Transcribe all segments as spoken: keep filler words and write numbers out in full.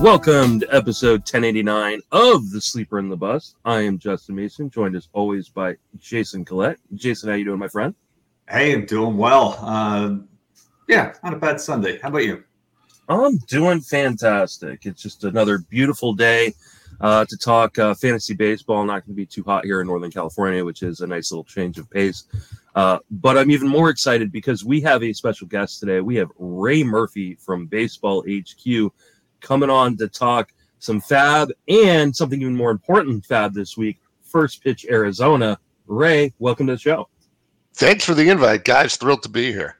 Welcome to episode ten eighty-nine of The Sleeper in the Bus. I am Justin Mason, joined as always by Jason Collette. Jason, how you doing, my friend? Hey, I'm doing well. Uh, yeah, not a bad Sunday. How about you? I'm doing fantastic. It's just another beautiful day uh, to talk uh, fantasy baseball. Not going to be too hot here in Northern California, which is a nice little change of pace. Uh, but I'm even more excited because we have a special guest today. We have Ray Murphy from Baseball H Q coming on to talk some Fab and something even more important Fab this week, First Pitch Arizona. Ray, welcome to the show. Thanks for the invite, guys. Thrilled to be here.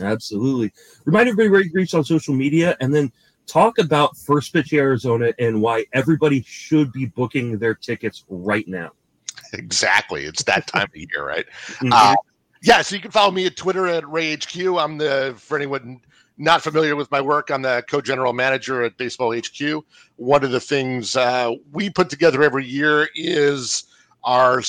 Absolutely. Remind everybody where you reach on social media, and then talk about First Pitch Arizona and why everybody should be booking their tickets right now. Exactly. It's that time of year, right? Mm-hmm. Uh, yeah, so you can follow me at Twitter at Ray H Q. I'm the, for anyone not familiar with my work, I'm the co-general manager at Baseball H Q. One of the things uh, we put together every year is our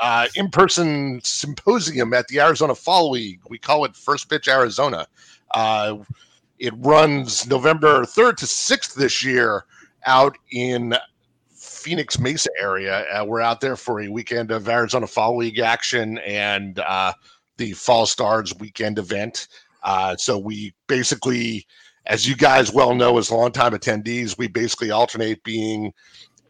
uh, in-person symposium at the Arizona Fall League. We call it First Pitch Arizona. Uh, it runs November third to sixth this year out in Phoenix Mesa area. Uh, we're out there for a weekend of Arizona Fall League action and uh, the Fall Stars weekend event. Uh, so we basically, as you guys well know, as longtime attendees, we basically alternate being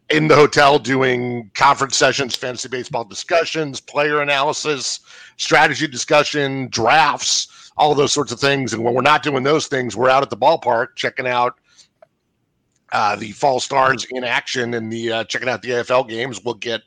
in the hotel doing conference sessions, fantasy baseball discussions, player analysis, strategy discussion, drafts, all those sorts of things. And when we're not doing those things, we're out at the ballpark checking out uh, the Fall Stars in action and the uh, checking out the A F L games. We'll get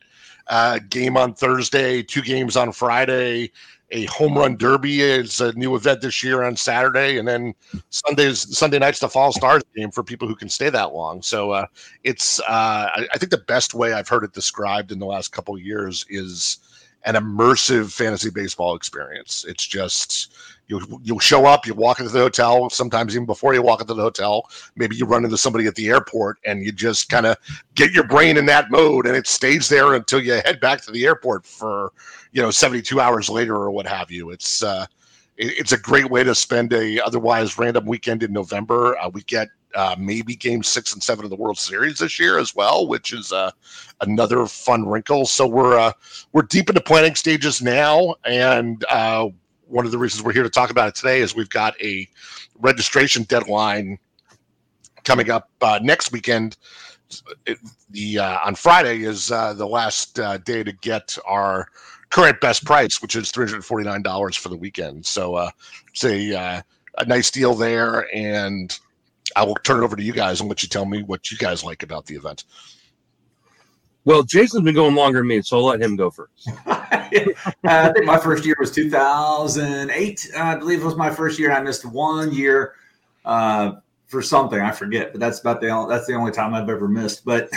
a game on Thursday, two games on Friday. A home run derby is a new event this year on Saturday, and then Sundays, Sunday nights, the Fall Stars game for people who can stay that long. So uh, it's, uh, I, I think the best way I've heard it described in the last couple of years is an immersive fantasy baseball experience. It's just you, you'll show up, you walk into the hotel. Sometimes even before you walk into the hotel, maybe you run into somebody at the airport, and you just kind of get your brain in that mode, and it stays there until you head back to the airport for, you know, seventy-two hours later or what have you. It's uh, it, it's a great way to spend a otherwise random weekend in November. Uh, we get uh, maybe game six and seven of the World Series this year as well, which is uh, another fun wrinkle. So we're uh, we're deep into planning stages now, and uh, one of the reasons we're here to talk about it today is we've got a registration deadline coming up uh, next weekend. It, the uh, on Friday is uh, the last uh, day to get our current best price, which is three hundred forty-nine dollars for the weekend. So uh, it's a, uh, a nice deal there, and I will turn it over to you guys and let you tell me what you guys like about the event. Well, Jason's been going longer than me, so I'll let him go first. I think my first year was two thousand eight. I believe it was my first year, and I missed one year uh, for something. I forget, but that's about the only, that's the only time I've ever missed. But,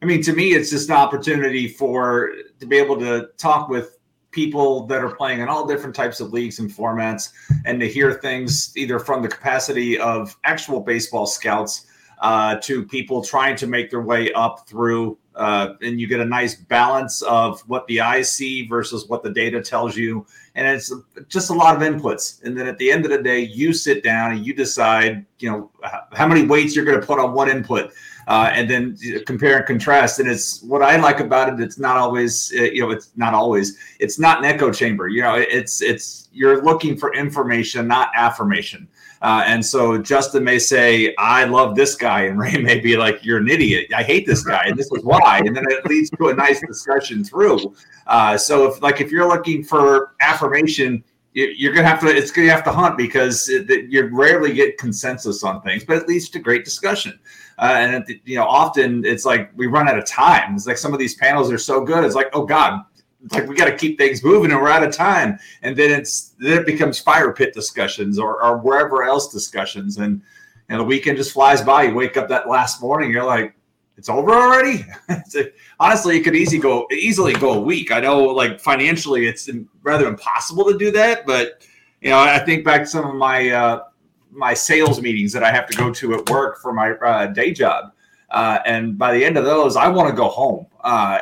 I mean, to me, it's just an opportunity for to be able to talk with people that are playing in all different types of leagues and formats, and to hear things either from the capacity of actual baseball scouts uh, to people trying to make their way up through, uh, and you get a nice balance of what the eyes see versus what the data tells you. And it's just a lot of inputs. And then at the end of the day, you sit down and you decide, you know, how many weights you're going to put on what input. Uh, and then compare and contrast. And it's what I like about it. It's not always, you know, it's not always, it's not an echo chamber. You know, it's, it's, you're looking for information, not affirmation. Uh, and so Justin may say, I love this guy. And Ray may be like, you're an idiot. I hate this guy. And this is why. And then it leads to a nice discussion through. Uh, so if like, if you're looking for affirmation, you're going to have to, it's going to have to hunt because it, it, you rarely get consensus on things, but it leads to great discussion. Uh, and, it, you know, often it's like we run out of time. It's like some of these panels are so good. It's like, oh, God, it's like we got to keep things moving and we're out of time. And then it's then it becomes fire pit discussions or, or wherever else discussions. And, and the weekend just flies by. You wake up that last morning, you're like, it's over already. It's like, honestly, it could easy go easily go a week. I know, like financially, it's rather impossible to do that. But you know, I think back to some of my uh, my sales meetings that I have to go to at work for my uh, day job, uh, and by the end of those, I want to go home. Uh,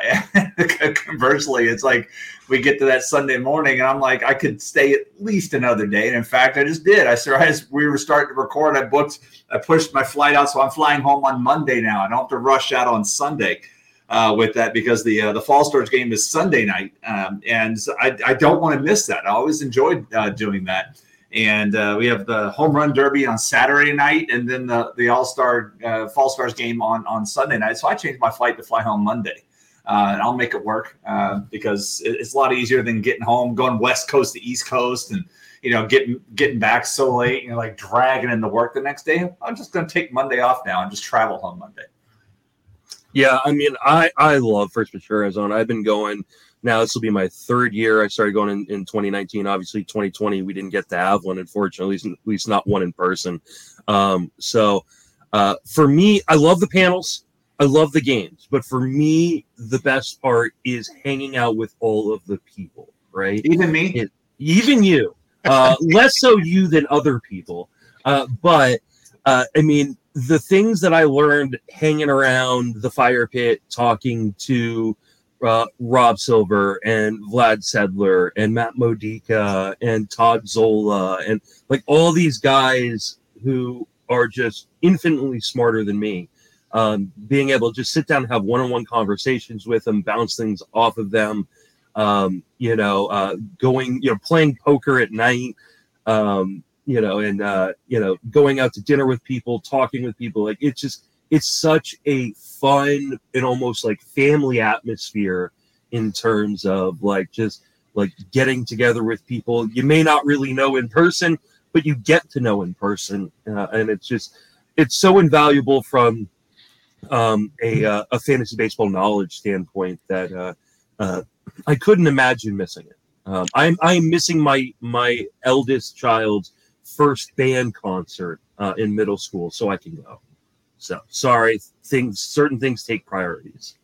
conversely, it's like we get to that Sunday morning, and I'm like, I could stay at least another day. And in fact, I just did. I started, we were starting to record. I booked, I pushed my flight out. So I'm flying home on Monday now. I don't have to rush out on Sunday uh, with that, because the, uh, the Fall Stars game is Sunday night. Um, and I, I don't want to miss that. I always enjoyed uh, doing that. And uh, we have the Home Run Derby on Saturday night, and then the, the All-Star uh, Fall Stars game on, on Sunday night. So I changed my flight to fly home Monday. Uh, and I'll make it work uh, because it's a lot easier than getting home, going West Coast to East Coast, and you know getting getting back so late, you know, like dragging into work the next day. I'm just going to take Monday off now and just travel home Monday. Yeah, I mean, I, I love First Pitch Arizona. I've been going now. This will be my third year. I started going in, in twenty nineteen. Obviously, twenty twenty we didn't get to have one, unfortunately, at least not one in person. Um, so uh, for me, I love the panels. I love the games, but for me, the best part is hanging out with all of the people, right? Even me? It, even you. Uh, less so you than other people. Uh, but, uh, I mean, the things that I learned hanging around the fire pit, talking to uh, Rob Silver and Vlad Sedler and Matt Modica and Todd Zola and, like, all these guys who are just infinitely smarter than me. Um, being able to just sit down and have one-on-one conversations with them, bounce things off of them, um, you know, uh, going, you know, playing poker at night, um, you know, and, uh, you know, going out to dinner with people, talking with people. Like, it's just, it's such a fun and almost like family atmosphere in terms of like, just like getting together with people you may not really know in person, but you get to know in person. Uh, and it's just, it's so invaluable from, um a uh, a fantasy baseball knowledge standpoint that uh, uh I couldn't imagine missing it. Um, I'm I'm missing my my eldest child's first band concert uh, in middle school, so I can go. So sorry, things certain things take priorities.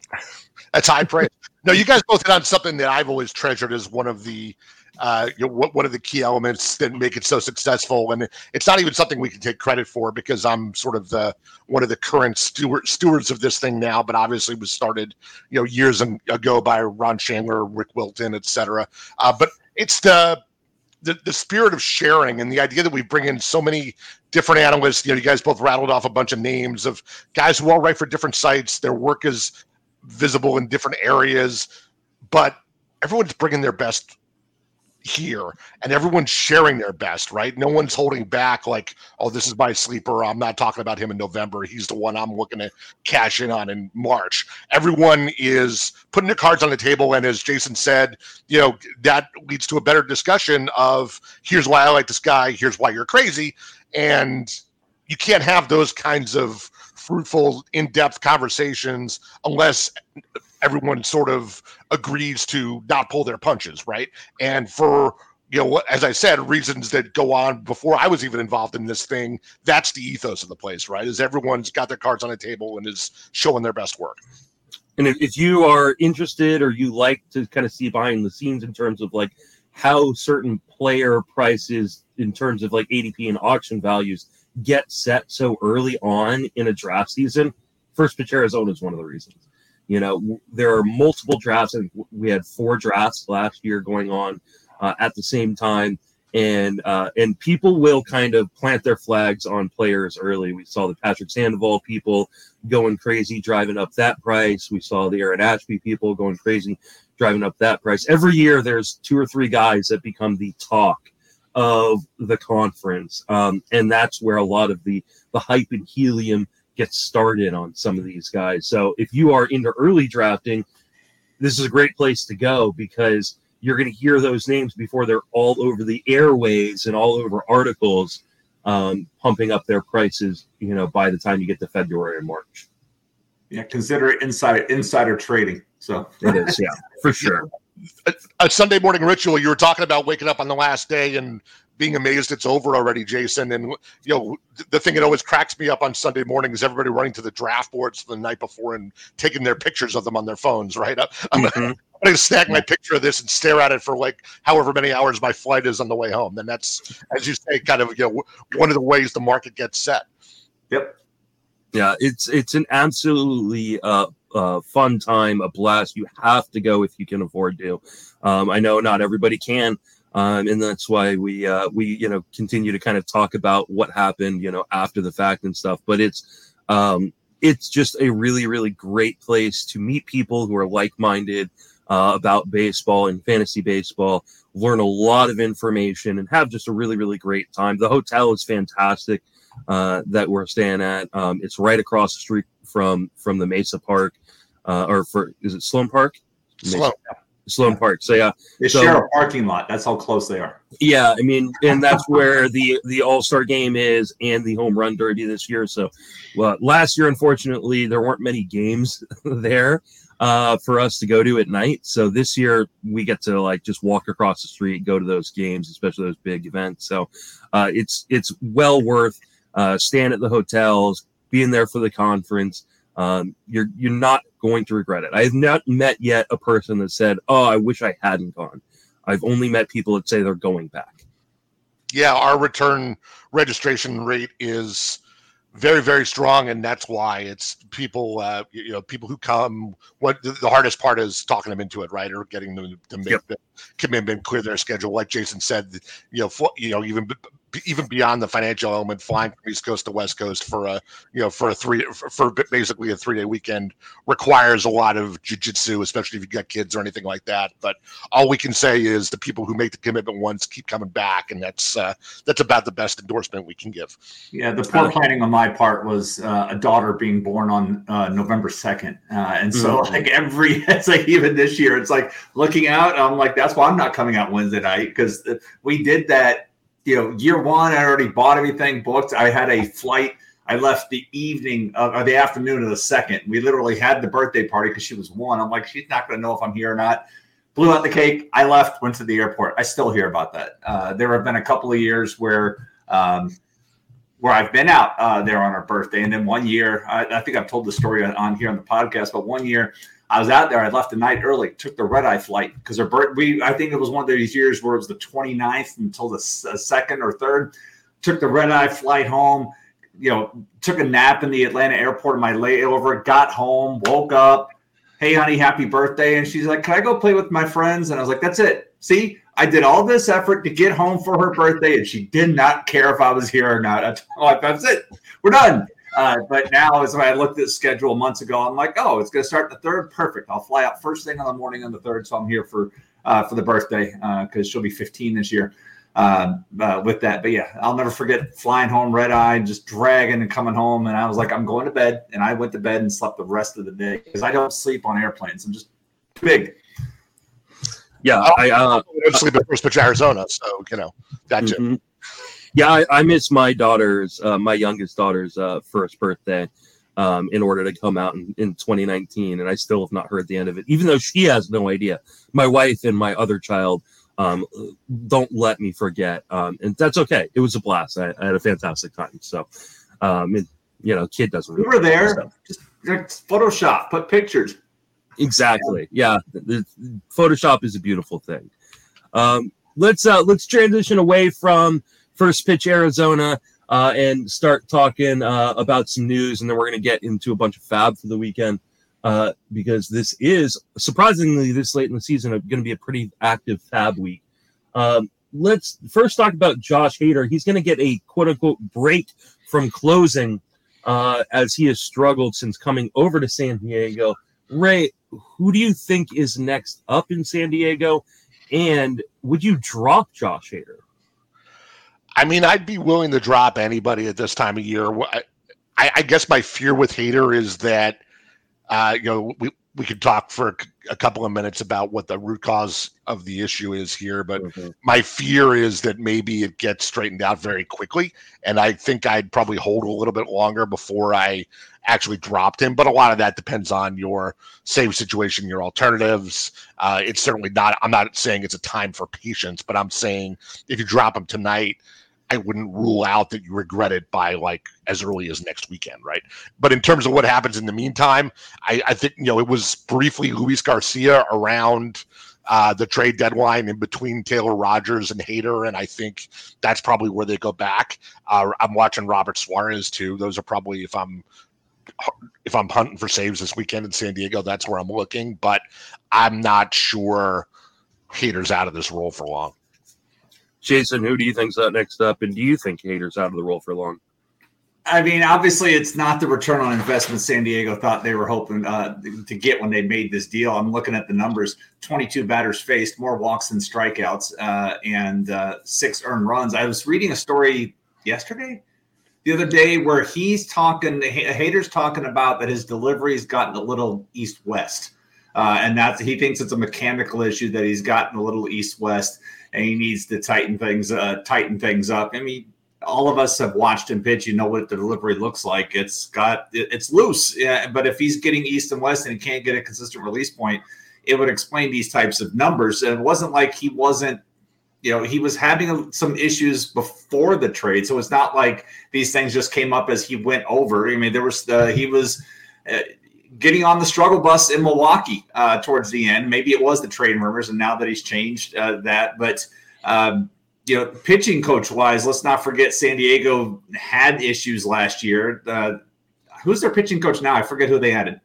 That's high praise. No, you guys both hit on something that I've always treasured as one of the uh you know, one of the key elements that make it so successful, and it's not even something we can take credit for because I'm sort of the one of the current steward, stewards of this thing now, but obviously was started you know years ago by Ron Chandler, Rick Wilton, et cetera. Uh, but it's the The, the spirit of sharing and the idea that we bring in so many different analysts. You know, you guys both rattled off a bunch of names of guys who all write for different sites. Their work is visible in different areas, but everyone's bringing their best here and everyone's sharing their best, right? No one's holding back like, oh, this is my sleeper. I'm not talking about him in November. He's the one I'm looking to cash in on in March. Everyone is putting their cards on the table. And as Jason said, you know, that leads to a better discussion of here's why I like this guy. Here's why you're crazy. And you can't have those kinds of fruitful, in-depth conversations unless everyone sort of agrees to not pull their punches, right? And for, you know, as I said, reasons that go on before I was even involved in this thing, that's the ethos of the place, right? Is everyone's got their cards on the table and is showing their best work. And if, if you are interested or you like to kind of see behind the scenes in terms of like how certain player prices in terms of like A D P and auction values get set so early on in a draft season, First Pitch Arizona is one of the reasons. You know, there are multiple drafts, and we had four drafts last year going on uh, at the same time, and uh, and people will kind of plant their flags on players early. We saw the Patrick Sandoval people going crazy, driving up that price. We saw the Aaron Ashby people going crazy, driving up that price. Every year, there's two or three guys that become the talk of the conference, um, and that's where a lot of the, the hype and helium get started on some of these guys. So if you are into early drafting, this is a great place to go because you're going to hear those names before they're all over the airways and all over articles, um, pumping up their prices, you know, by the time you get to February or March. Yeah. Consider it insider, insider trading. So it is. Yeah, for sure. A, a Sunday morning ritual. You were talking about waking up on the last day and being amazed it's over already, Jason. And, you know, the thing that always cracks me up on Sunday morning is everybody running to the draft boards the night before and taking their pictures of them on their phones, right? I'm, mm-hmm. I'm going to snag my picture of this and stare at it for, like, however many hours my flight is on the way home. And that's, as you say, kind of, you know, one of the ways the market gets set. Yep. Yeah, it's it's an absolutely uh, uh, fun time, a blast. You have to go if you can afford to. Um, I know not everybody can. Um, and that's why we, uh, we, you know, continue to kind of talk about what happened, you know, after the fact and stuff. But it's, um, it's just a really, really great place to meet people who are like-minded uh, about baseball and fantasy baseball, learn a lot of information, and have just a really, really great time. The hotel is fantastic uh, that we're staying at. Um, it's right across the street from, from the Mesa Park, uh, or for, is it Sloan Park? Sloan. Sloan Park. So yeah, they so, share a parking lot. That's how close they are. Yeah, I mean, and that's where the the All-Star Game is and the Home Run Derby this year. So, well, last year, unfortunately, there weren't many games there uh, for us to go to at night. So this year, we get to like just walk across the street, go to those games, especially those big events. So uh, it's it's well worth uh, staying at the hotels, being there for the conference. Um, you're you're not going to regret it. I have not met yet a person that said, "Oh, I wish I hadn't gone." I've only met people that say they're going back. Yeah, our return registration rate is very, very strong, and that's why it's people. Uh, you know, people who come. What the hardest part is talking them into it, right, or getting them to make yep. the commitment, clear their schedule. Like Jason said, you know, for, you know, even. even beyond the financial element, flying from East Coast to West Coast for a, you know, for a three, for, for basically a three day weekend requires a lot of jiu-jitsu, especially if you've got kids or anything like that. But all we can say is the people who make the commitment once keep coming back. And that's, uh, that's about the best endorsement we can give. Yeah. The poor planning on my part was uh, a daughter being born on uh, November second. Uh, and so mm-hmm. like every, it's like even this year, it's like looking out, I'm like, that's why I'm not coming out Wednesday night. Because we did that. You know, year one, I already bought everything booked. I had a flight. I left the evening of, or the afternoon of the second. We literally had the birthday party because she was one. I'm like, she's not going to know if I'm here or not. Blew out the cake. I left, went to the airport. I still hear about that. Uh, there have been a couple of years where um, where I've been out uh, there on her birthday. And then one year, I, I think I've told the story on, on here on the podcast, but one year I was out there. I left the night early, took the red-eye flight because her birth, we, I think it was one of those years where it was the twenty-ninth until the second or third. Took the red-eye flight home, you know, took a nap in the Atlanta airport in my layover, got home, woke up, hey, honey, happy birthday. And she's like, can I go play with my friends? And I was like, that's it. See, I did all this effort to get home for her birthday, and she did not care if I was here or not. I told her, that's it. We're done. Uh, but now, as I looked at the schedule months ago, I'm like, oh, it's going to start the third. Perfect. I'll fly out first thing in the morning on the third. So I'm here for uh, for the birthday because uh, she'll be fifteen this year uh, uh, with that. But, yeah, I'll never forget flying home red-eye, just dragging and coming home. And I was like, I'm going to bed. And I went to bed and slept the rest of the day because I don't sleep on airplanes. I'm just big. Yeah. I don't uh, sleep at First Pitch Arizona. So, you know, that's mm-hmm. it. Yeah, I, I miss my daughter's, uh, my youngest daughter's uh, first birthday um, in order to come out in, in twenty nineteen, and I still have not heard the end of it, even though she has no idea. My wife and my other child um, don't let me forget, um, and that's okay. It was a blast. I, I had a fantastic time. So, um, and, you know, kid doesn't really. We were there. Just, just Photoshop, put pictures. Exactly. Yeah, the, the Photoshop is a beautiful thing. Um, let's uh, let's transition away from First Pitch Arizona uh, and start talking uh, about some news, and then we're going to get into a bunch of fab for the weekend uh, because this is, surprisingly, this late in the season, going to be a pretty active fab week. Um, let's first talk about Josh Hader. He's going to get a quote-unquote break from closing uh, as he has struggled since coming over to San Diego. Ray, who do you think is next up in San Diego, and would you drop Josh Hader? I mean, I'd be willing to drop anybody at this time of year. I, I guess my fear with Hader is that, uh, you know, we, we could talk for a couple of minutes about what the root cause of the issue is here, but mm-hmm. my fear is that maybe it gets straightened out very quickly, and I think I'd probably hold a little bit longer before I actually dropped him, but a lot of that depends on your save situation, your alternatives. Uh, it's certainly not, I'm not saying it's a time for patience, but I'm saying if you drop him tonight, I wouldn't rule out that you regret it by like as early as next weekend, right? But in terms of what happens in the meantime, I, I think, you know, it was briefly Luis Garcia around uh, the trade deadline in between Taylor Rogers and Hader, and I think that's probably where they go back. Uh, I'm watching Robert Suarez too. Those are probably, if I'm if I'm hunting for saves this weekend in San Diego, that's where I'm looking. But I'm not sure Hader's out of this role for long. Jason, who do you think's up next up, and do you think Hader's out of the role for long? I mean, obviously, it's not the return on investment San Diego thought they were hoping uh, to get when they made this deal. I'm looking at the numbers: twenty-two batters faced, more walks than strikeouts, uh, and uh, six earned runs. I was reading a story yesterday, the other day, where he's talking, Hader's talking about that his delivery's gotten a little east-west, uh, and that's he thinks it's a mechanical issue that he's gotten a little east-west, and he needs to tighten things, uh, tighten things up. I mean, all of us have watched him pitch. You know what the delivery looks like. It's got it's loose. Yeah, but if he's getting east and west and he can't get a consistent release point, it would explain these types of numbers. It wasn't like he wasn't, you know, he was having some issues before the trade. So it's not like these things just came up as he went over. I mean, there was uh, he was uh, getting on the struggle bus in Milwaukee uh, towards the end. Maybe it was the trade rumors, and now that he's changed uh, that, but. Um, You know, pitching coach-wise, let's not forget San Diego had issues last year. Uh, who's their pitching coach now? I forget who they added.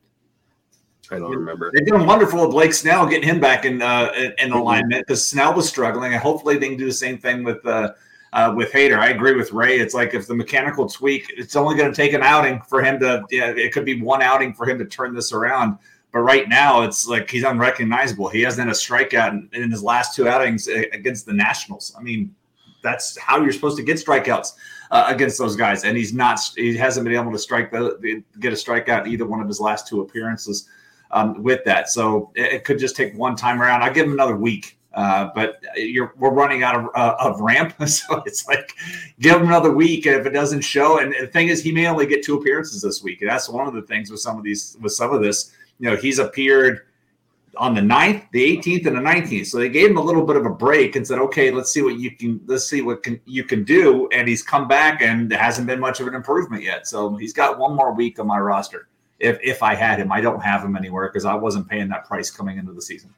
I don't remember. They've done wonderful with Blake Snell, getting him back in uh, in alignment because Snell was struggling, and hopefully they can do the same thing with uh, uh, with Hader. I agree with Ray. It's like if the mechanical tweak, it's only going to take an outing for him to yeah, – it could be one outing for him to turn this around. But right now, it's like he's unrecognizable. He hasn't had a strikeout in, in his last two outings against the Nationals. I mean, that's how you're supposed to get strikeouts uh, against those guys. And he's not. He hasn't been able to strike the, get a strikeout in either one of his last two appearances um, with that. So it, it could just take one time around. I'll give him another week. Uh, but you're, we're running out of, uh, of ramp. So it's like, give him another week. And if it doesn't show, and the thing is, he may only get two appearances this week. And that's one of the things with some of these, with some of this. You know, he's appeared on the ninth, the eighteenth, and the nineteenth. So they gave him a little bit of a break and said, okay, let's see what you can let's see what can, you can do. And he's come back, and there hasn't been much of an improvement yet. So he's got one more week on my roster. If if I had him, I don't have him anywhere because I wasn't paying that price coming into the season.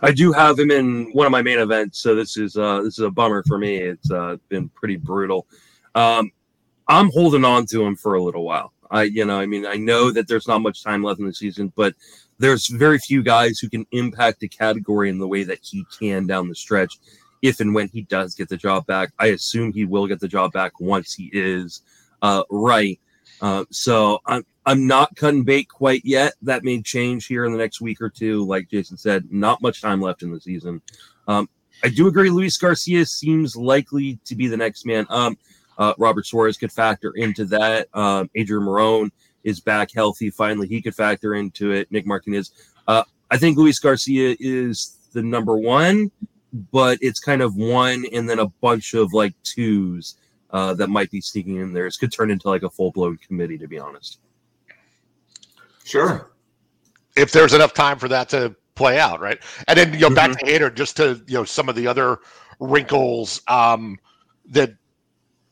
I do have him in one of my main events, so this is uh, this is a bummer for me. It's uh, been pretty brutal. Um, I'm holding on to him for a little while. I, you know, I mean, I know that there's not much time left in the season, but there's very few guys who can impact the category in the way that he can down the stretch. If and when he does get the job back, I assume he will get the job back once he is uh, right. Uh, so I'm, I'm not cutting bait quite yet. That may change here in the next week or two. Like Jason said, not much time left in the season. Um, I do agree. Luis Garcia seems likely to be the next man. Um, Uh, Robert Suarez could factor into that. Um, Adrian Marone is back healthy. Finally, he could factor into it. Nick Martinez. Uh, I think Luis Garcia is the number one, but it's kind of one and then a bunch of like twos uh, that might be sneaking in there. It could turn into like a full-blown committee, to be honest. Sure. If there's enough time for that to play out, right? And then, you know, back mm-hmm. to Hader, just to, you know, some of the other wrinkles um, that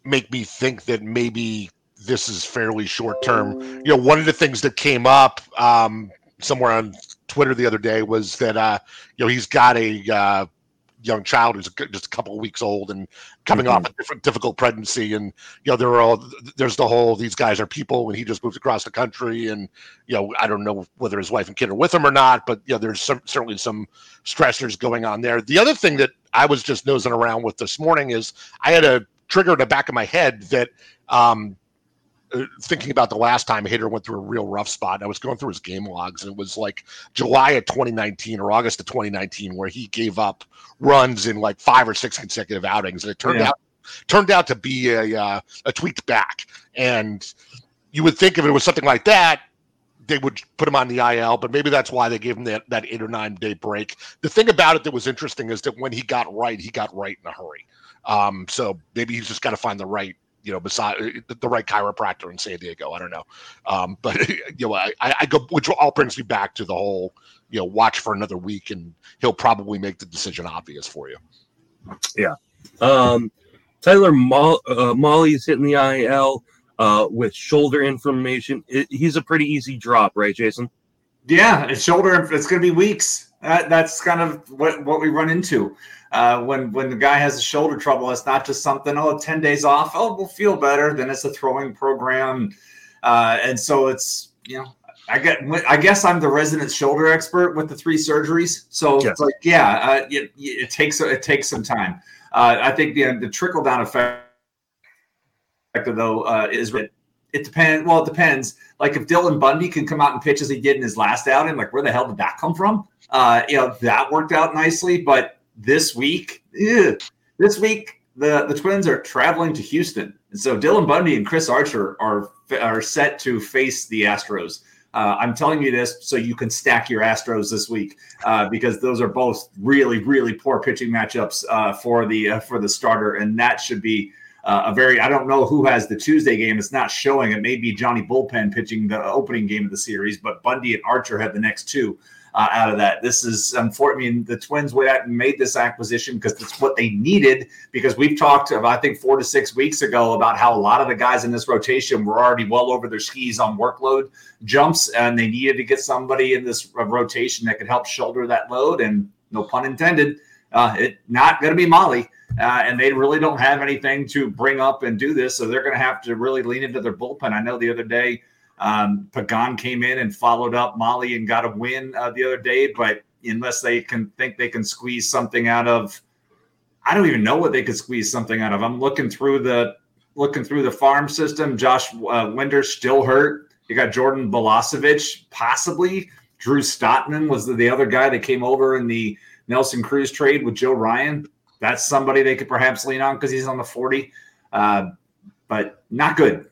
make me think that maybe this is fairly short term. You know, one of the things that came up um, somewhere on Twitter the other day was that, uh, you know, he's got a uh, young child who's just a couple of weeks old and coming mm-hmm. off a different, difficult pregnancy. And, you know, there are all, there's the whole, these guys are people and he just moved across the country. And, you know, I don't know whether his wife and kid are with him or not, but, you know, there's some, certainly some stressors going on there. The other thing that I was just nosing around with this morning is I had a trigger in the back of my head that um, thinking about the last time Hader went through a real rough spot, I was going through his game logs, and it was like July of twenty nineteen or August of twenty nineteen where he gave up runs in like five or six consecutive outings. And it turned yeah. out turned out to be a, uh, a tweaked back. And you would think if it was something like that, they would put him on the I L, but maybe that's why they gave him that, that eight or nine day break. The thing about it that was interesting is that when he got right, he got right in a hurry. Um, so maybe he's just got to find the right, you know, beside the right chiropractor in San Diego. I don't know. Um, but you know, I, I go, which all brings me back to the whole, you know, watch for another week and he'll probably make the decision obvious for you. Yeah. Um, Tyler Moll, uh, Mollie's hitting the I L, uh, with shoulder inflammation. It, he's a pretty easy drop, right, Jason? Yeah. It's shoulder. It's going to be weeks. That, that's kind of what, what we run into. Uh, when when the guy has a shoulder trouble, it's not just something, oh, ten days off, oh, we'll feel better. Then it's a throwing program. Uh, and so it's, you know, I get, I guess I'm the resident shoulder expert with the three surgeries. So yes. It's like, yeah, uh, it, it takes, it takes some time. Uh, I think the, the trickle down effect though uh, is it, it depends. Well, it depends. Like if Dylan Bundy can come out and pitch as he did in his last outing, like where the hell did that come from? Uh, you know, that worked out nicely, but this week, ew, this week, the, the Twins are traveling to Houston. And so Dylan Bundy and Chris Archer are, are set to face the Astros. Uh, I'm telling you this so you can stack your Astros this week uh, because those are both really, really poor pitching matchups uh, for the uh, for the starter, and that should be uh, a very – I don't know who has the Tuesday game. It's not showing. It may be Johnny Bullpen pitching the opening game of the series, but Bundy and Archer have the next two uh, out of that. This is unfortunately, I mean, the Twins went out and made this acquisition because it's what they needed, because we've talked, about, I think, four to six weeks ago about how a lot of the guys in this rotation were already well over their skis on workload jumps, and they needed to get somebody in this rotation that could help shoulder that load. And no pun intended, uh, it not going to be Molly. Uh, and they really don't have anything to bring up and do this. So they're going to have to really lean into their bullpen. I know the other day um, Pagan came in and followed up Molly and got a win uh, the other day. But unless they can think they can squeeze something out of, I don't even know what they could squeeze something out of. I'm looking through the, looking through the farm system. Josh uh, Winder still hurt. You got Jordan Balašević, possibly. Drew Stottman was the, the other guy that came over in the Nelson Cruz trade with Joe Ryan. That's somebody they could perhaps lean on because he's on the forty, uh, but not good.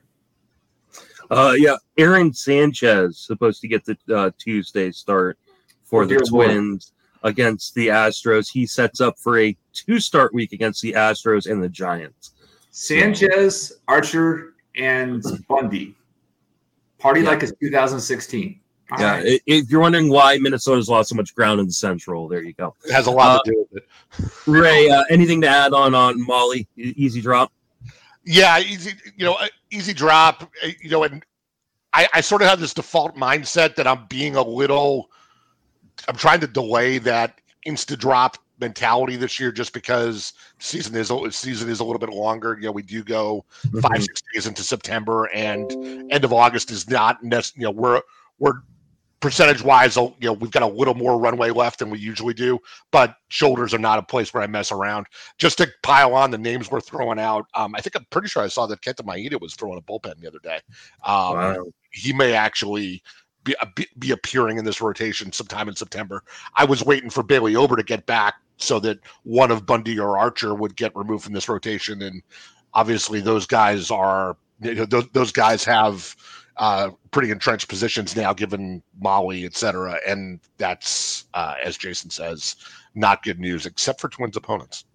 Uh, yeah, Aaron Sanchez supposed to get the uh, Tuesday start for oh, the Twins boy. Against the Astros. He sets up for a two-start week against the Astros and the Giants. Sanchez, so. Archer, and Bundy. Party yeah. like it's two thousand sixteen. All yeah, right. If you're wondering why Minnesota's lost so much ground in the Central, there you go. It has a lot uh, to do with it. Ray, uh, anything to add on on Molly? Easy drop. Yeah, easy. You know, easy drop. You know, and I, I sort of have this default mindset that I'm being a little. I'm trying to delay that insta drop mentality this year, just because season is season is a little bit longer. You know, we do go mm-hmm. five six days into September, and end of August is not. You know, we're we're percentage-wise, you know, we've got a little more runway left than we usually do, but shoulders are not a place where I mess around. Just to pile on the names we're throwing out, um, I think I'm pretty sure I saw that Kenta Maeda was throwing a bullpen the other day. Um, wow. He may actually be, be appearing in this rotation sometime in September. I was waiting for Bailey Ober to get back so that one of Bundy or Archer would get removed from this rotation, and obviously those guys are you know, those, those guys have – Uh, pretty entrenched positions now, given Molly, et cetera. And that's, uh, as Jason says, not good news, except for Twins opponents.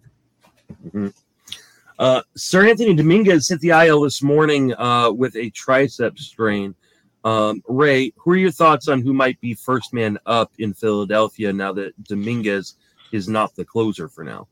Mm-hmm. Uh, Sir Anthony Dominguez hit the I L this morning uh, with a tricep strain. Um, Ray, who are your thoughts on who might be first man up in Philadelphia now that Dominguez is not the closer for now?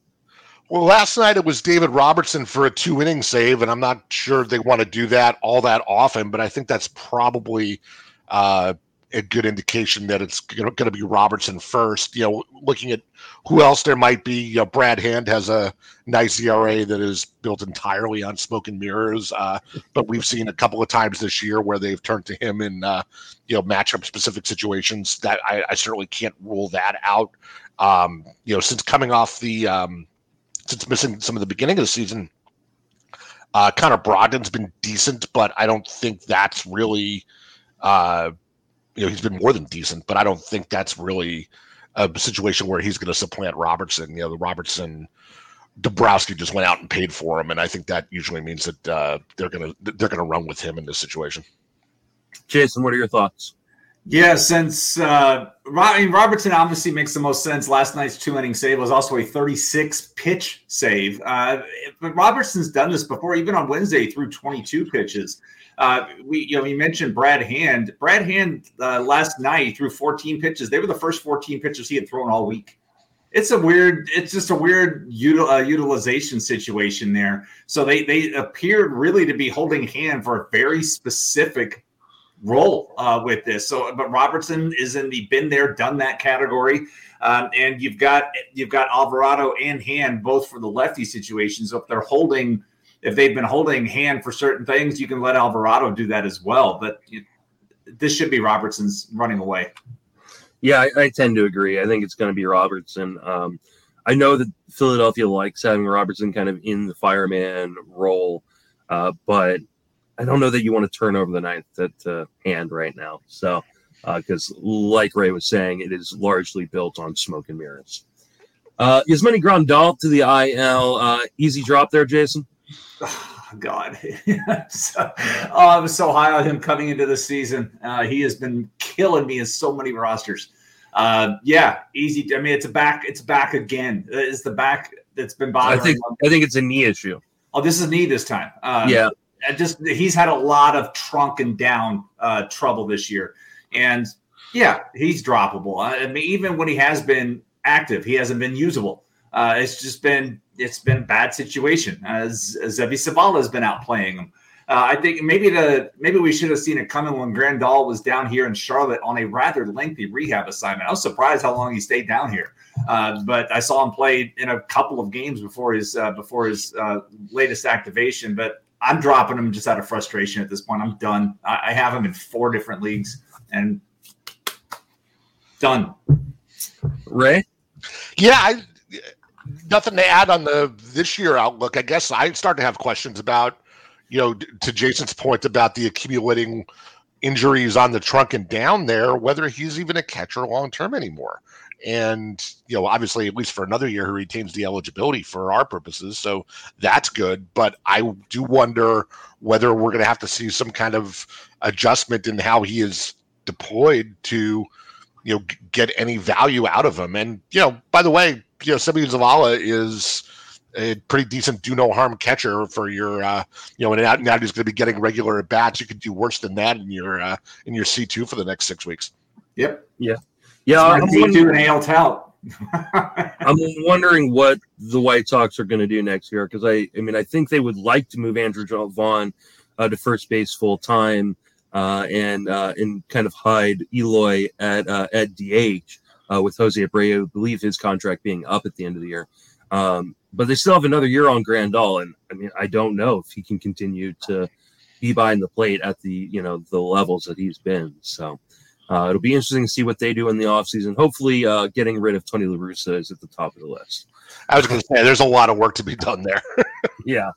Well, last night it was David Robertson for a two-inning save, and I'm not sure they want to do that all that often, but I think that's probably uh, a good indication that it's going to be Robertson first. You know, looking at who else there might be, you know, Brad Hand has a nice E R A that is built entirely on smoke and mirrors, uh, but we've seen a couple of times this year where they've turned to him in, uh, you know, matchup-specific situations. That I, I certainly can't rule that out. Um, you know, since coming off the um, – Since missing some of the beginning of the season, uh, Connor Brogdon's been decent, but I don't think that's really, uh, you know, he's been more than decent, but I don't think that's really a situation where he's going to supplant Robertson. You know, the Robertson, Dabrowski just went out and paid for him, and I think that usually means that uh, they're going to they're going to run with him in this situation. Jason, what are your thoughts? Yeah, since uh, I mean, Robertson obviously makes the most sense. Last night's two-inning save was also a thirty-six pitch save. Uh, but Robertson's done this before, even on Wednesday, he threw twenty-two pitches. Uh, we, you know, we mentioned Brad Hand. Brad Hand uh, last night he threw fourteen pitches. They were the first fourteen pitches he had thrown all week. It's a weird. It's just a weird util, uh, utilization situation there. So they they appeared really to be holding Hand for a very specific role uh, with this. So, but Robertson is in the been there, done that category. Um, and you've got, you've got Alvarado and Hand both for the lefty situation. So if they're holding if they've been holding Hand for certain things, you can let Alvarado do that as well. But you, this should be Robertson's running away. Yeah, I, I tend to agree. I think it's going to be Robertson. Um, I know that Philadelphia likes having Robertson kind of in the fireman role, uh, but I don't know that you want to turn over the ninth at uh, Hand right now. So, because uh, like Ray was saying, it is largely built on smoke and mirrors. Uh, is Manny Grandal to the I L? Uh, easy drop there, Jason. Oh, God, so, oh, I was so high on him coming into the season. Uh, he has been killing me in so many rosters. Uh, yeah, easy. I mean, it's a back. It's back again. It's the back that's been bothering. I think. Him. I think it's a knee issue. Oh, this is knee this time. Uh, yeah. I just he's had a lot of trunk and down uh, trouble this year, and yeah, he's droppable. I mean, even when he has been active, he hasn't been usable. Uh, it's just been it's been a bad situation. As Zebby Zavala has been out playing him. Uh, I think maybe the maybe we should have seen it coming when Grandal was down here in Charlotte on a rather lengthy rehab assignment. I was surprised how long he stayed down here, uh, but I saw him play in a couple of games before his uh, before his uh, latest activation. But I'm dropping him just out of frustration at this point. I'm done. I have him in four different leagues and done. Ray? Yeah, I, nothing to add on the this year outlook. I guess I start to have questions about, you know, to Jason's point about the accumulating injuries on the trunk and down there, whether he's even a catcher long-term anymore. And, you know, obviously, at least for another year, he retains the eligibility for our purposes. So that's good. But I do wonder whether we're going to have to see some kind of adjustment in how he is deployed to, you know, get any value out of him. And, you know, by the way, you know, Simeon Zavala is a pretty decent do no harm catcher for your, uh, you know, and out and out he's going to be getting regular at bats. You could do worse than that in your uh, in your C two for the next six weeks. Yep. Yeah. Yeah, I'm wondering, I'm wondering what the White Sox are going to do next year because I, I mean, I think they would like to move Andrew Vaughn uh, to first base full time uh, and uh, and kind of hide Eloy at uh, at D H uh, with Jose Abreu. I believe his contract being up at the end of the year, um, but they still have another year on Grandal, and I mean, I don't know if he can continue to be behind the plate at the you know the levels that he's been so. Uh, it'll be interesting to see what they do in the offseason. Hopefully, uh, getting rid of Tony La Russa is at the top of the list. I was going to say, there's a lot of work to be done there. yeah.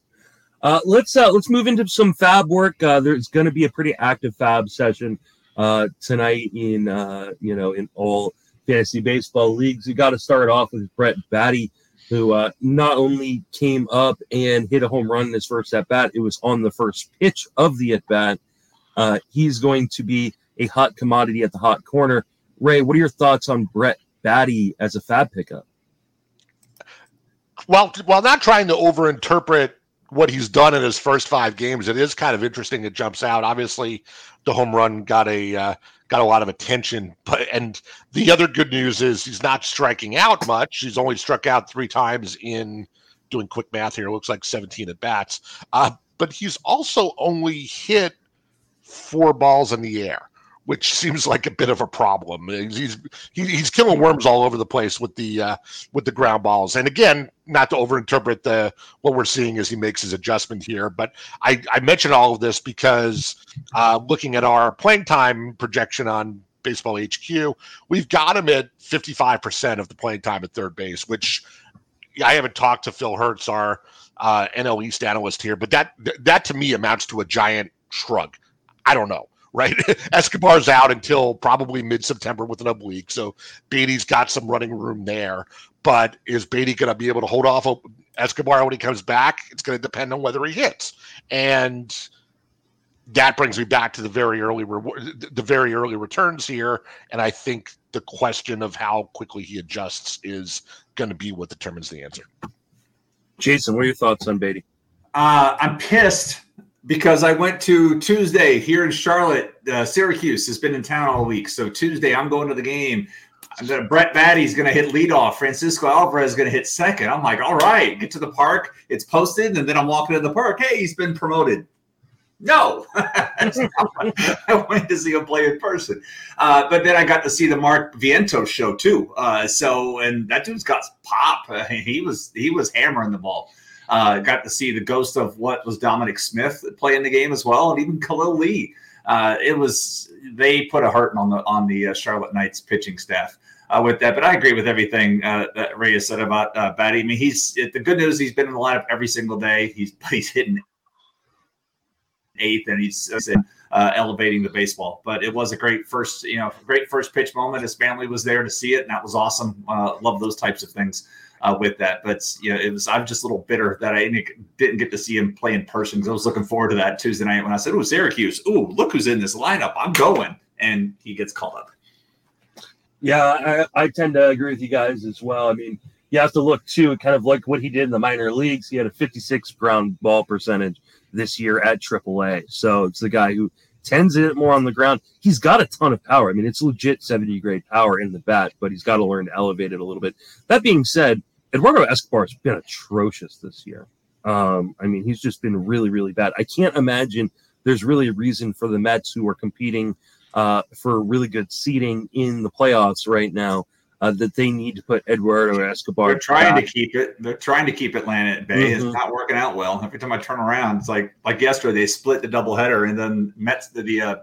Uh, let's uh, let's move into some fab work. Uh, there's going to be a pretty active fab session uh, tonight in uh, you know in all fantasy baseball leagues. You got to start off with Brett Baty, who uh, not only came up and hit a home run in his first at bat, it was on the first pitch of the at bat. Uh, he's going to be a hot commodity at the hot corner. Ray, what are your thoughts on Brett Baty as a fab pickup? Well, while not trying to overinterpret what he's done in his first five games, it is kind of interesting. It jumps out. Obviously, the home run got a uh, got a lot of attention. But and the other good news is he's not striking out much. He's only struck out three times in doing quick math here. It looks like seventeen at bats. Uh, but he's also only hit four balls in the air, which seems like a bit of a problem. He's he, he's killing worms all over the place with the uh, with the ground balls. And again, not to overinterpret the what we're seeing as he makes his adjustment here, but I, I mentioned all of this because uh, looking at our playing time projection on Baseball H Q, we've got him at fifty-five percent of the playing time at third base, which I haven't talked to Phil Hertz, our uh, N L East analyst here, but that that to me amounts to a giant shrug. I don't know. Right, Escobar's out until probably mid-September with an oblique, so Baty's got some running room there. But is Baty going to be able to hold off Escobar when he comes back? It's going to depend on whether he hits, and that brings me back to the very early reward, the very early returns here. And I think the question of how quickly he adjusts is going to be what determines the answer. Jason, what are your thoughts on Baty? Uh, I'm pissed. Because I went to Tuesday here in Charlotte. Uh, Syracuse has been in town all week. So Tuesday, I'm going to the game. I'm gonna, Brett Baty's going to hit leadoff. Francisco Alvarez is going to hit second. I'm like, all right, get to the park. It's posted. And then I'm walking to the park. Hey, he's been promoted. No. I wanted to see him play in person. Uh, but then I got to see the Mark Vientos show, too. Uh, so, and that dude's got pop. He was he was hammering the ball. Uh, got to see the ghost of what was Dominic Smith play in the game as well, and even Khalil Lee. Uh, it was they put a hurting on the on the uh, Charlotte Knights pitching staff uh, with that. But I agree with everything uh, that Ray has said about uh, Baty. I mean, he's it, the good news. He's been in the lineup every single day. He's he's hitting eighth, and he's uh, elevating the baseball. But it was a great first, you know, great first pitch moment. His family was there to see it, and that was awesome. Uh, love those types of things. Uh, with that, but you know, it was. I'm just a little bitter that I didn't get to see him play in person because I was looking forward to that Tuesday night when I said, "Oh, Syracuse! Ooh, look who's in this lineup! I'm going!" And he gets called up. Yeah, I, I tend to agree with you guys as well. I mean, you have to look too, kind of like what he did in the minor leagues. He had a fifty-six ground ball percentage this year at triple A. So it's the guy who tends to hit more on the ground. He's got a ton of power. I mean, it's legit seventy grade power in the bat, but he's got to learn to elevate it a little bit. That being said, Eduardo Escobar has been atrocious this year. Um, I mean, he's just been really, really bad. I can't imagine there's really a reason for the Mets, who are competing uh, for really good seeding in the playoffs right now, uh, that they need to put Eduardo Escobar. They're trying back. to keep it. They're trying to keep Atlanta at bay. Mm-hmm. It's not working out well. Every time I turn around, it's like like yesterday they split the doubleheader, and then Mets the, the uh,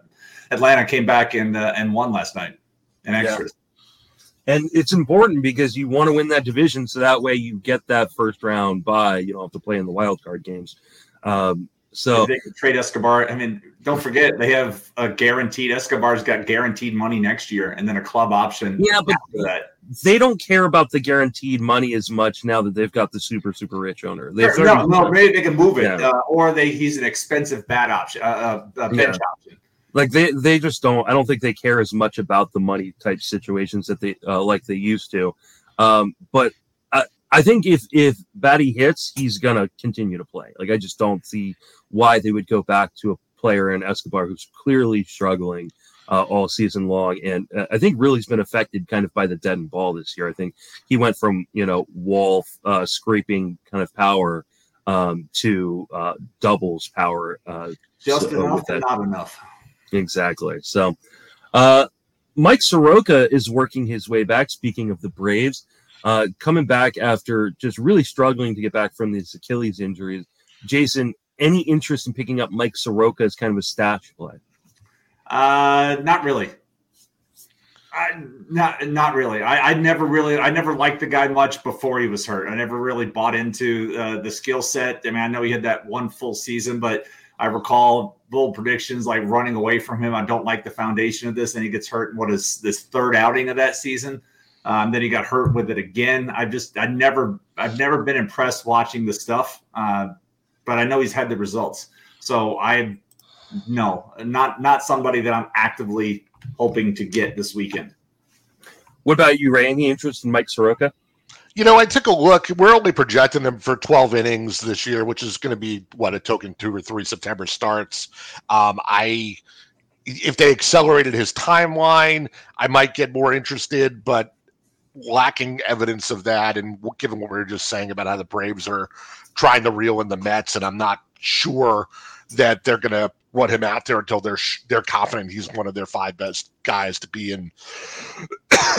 Atlanta came back and uh, and won last night in extras. Yeah. And it's important because you want to win that division, so that way you get that first round bye. You don't have to play in the wild card games. Um, so they could trade Escobar. I mean, don't forget they have a guaranteed Escobar's got guaranteed money next year, and then a club option. Yeah, but after that. They don't care about the guaranteed money as much now that they've got the super super rich owner. They've no, no, maybe they can move it, yeah. uh, or they he's an expensive bat option, uh, a bench yeah. option. Like they, they just don't. I don't think they care as much about the money type situations that they uh, like they used to. Um, but I, I think if if Baty hits, he's gonna continue to play. Like I just don't see why they would go back to a player in Escobar who's clearly struggling uh, all season long. And uh, I think really has been affected kind of by the deadened ball this year. I think he went from you know wall uh, scraping kind of power um, to uh, doubles power. Uh, just so, enough, and not enough. Exactly. So uh, Mike Soroka is working his way back. Speaking of the Braves, uh, coming back after just really struggling to get back from these Achilles injuries. Jason, any interest in picking up Mike Soroka as kind of a stash play? Uh, not really. I, not not really. I, I never really. I never liked the guy much before he was hurt. I never really bought into uh, the skill set. I mean, I know he had that one full season, but I recall bold predictions like running away from him. I don't like the foundation of this. And he gets hurt in what is this third outing of that season. Um, then he got hurt with it again. I just, I never, I've never been impressed watching the stuff, uh, but I know he's had the results. So I, no, not, not somebody that I'm actively hoping to get this weekend. What about you, Ray? Any interest in Mike Soroka? You know, I took a look. We're only projecting him for twelve innings this year, which is going to be, what, a token two or three September starts. Um, I, if they accelerated his timeline, I might get more interested, but lacking evidence of that. And given what we were just saying about how the Braves are trying to reel in the Mets, and I'm not sure that they're going to run him out there until they're they're confident he's one of their five best guys to be in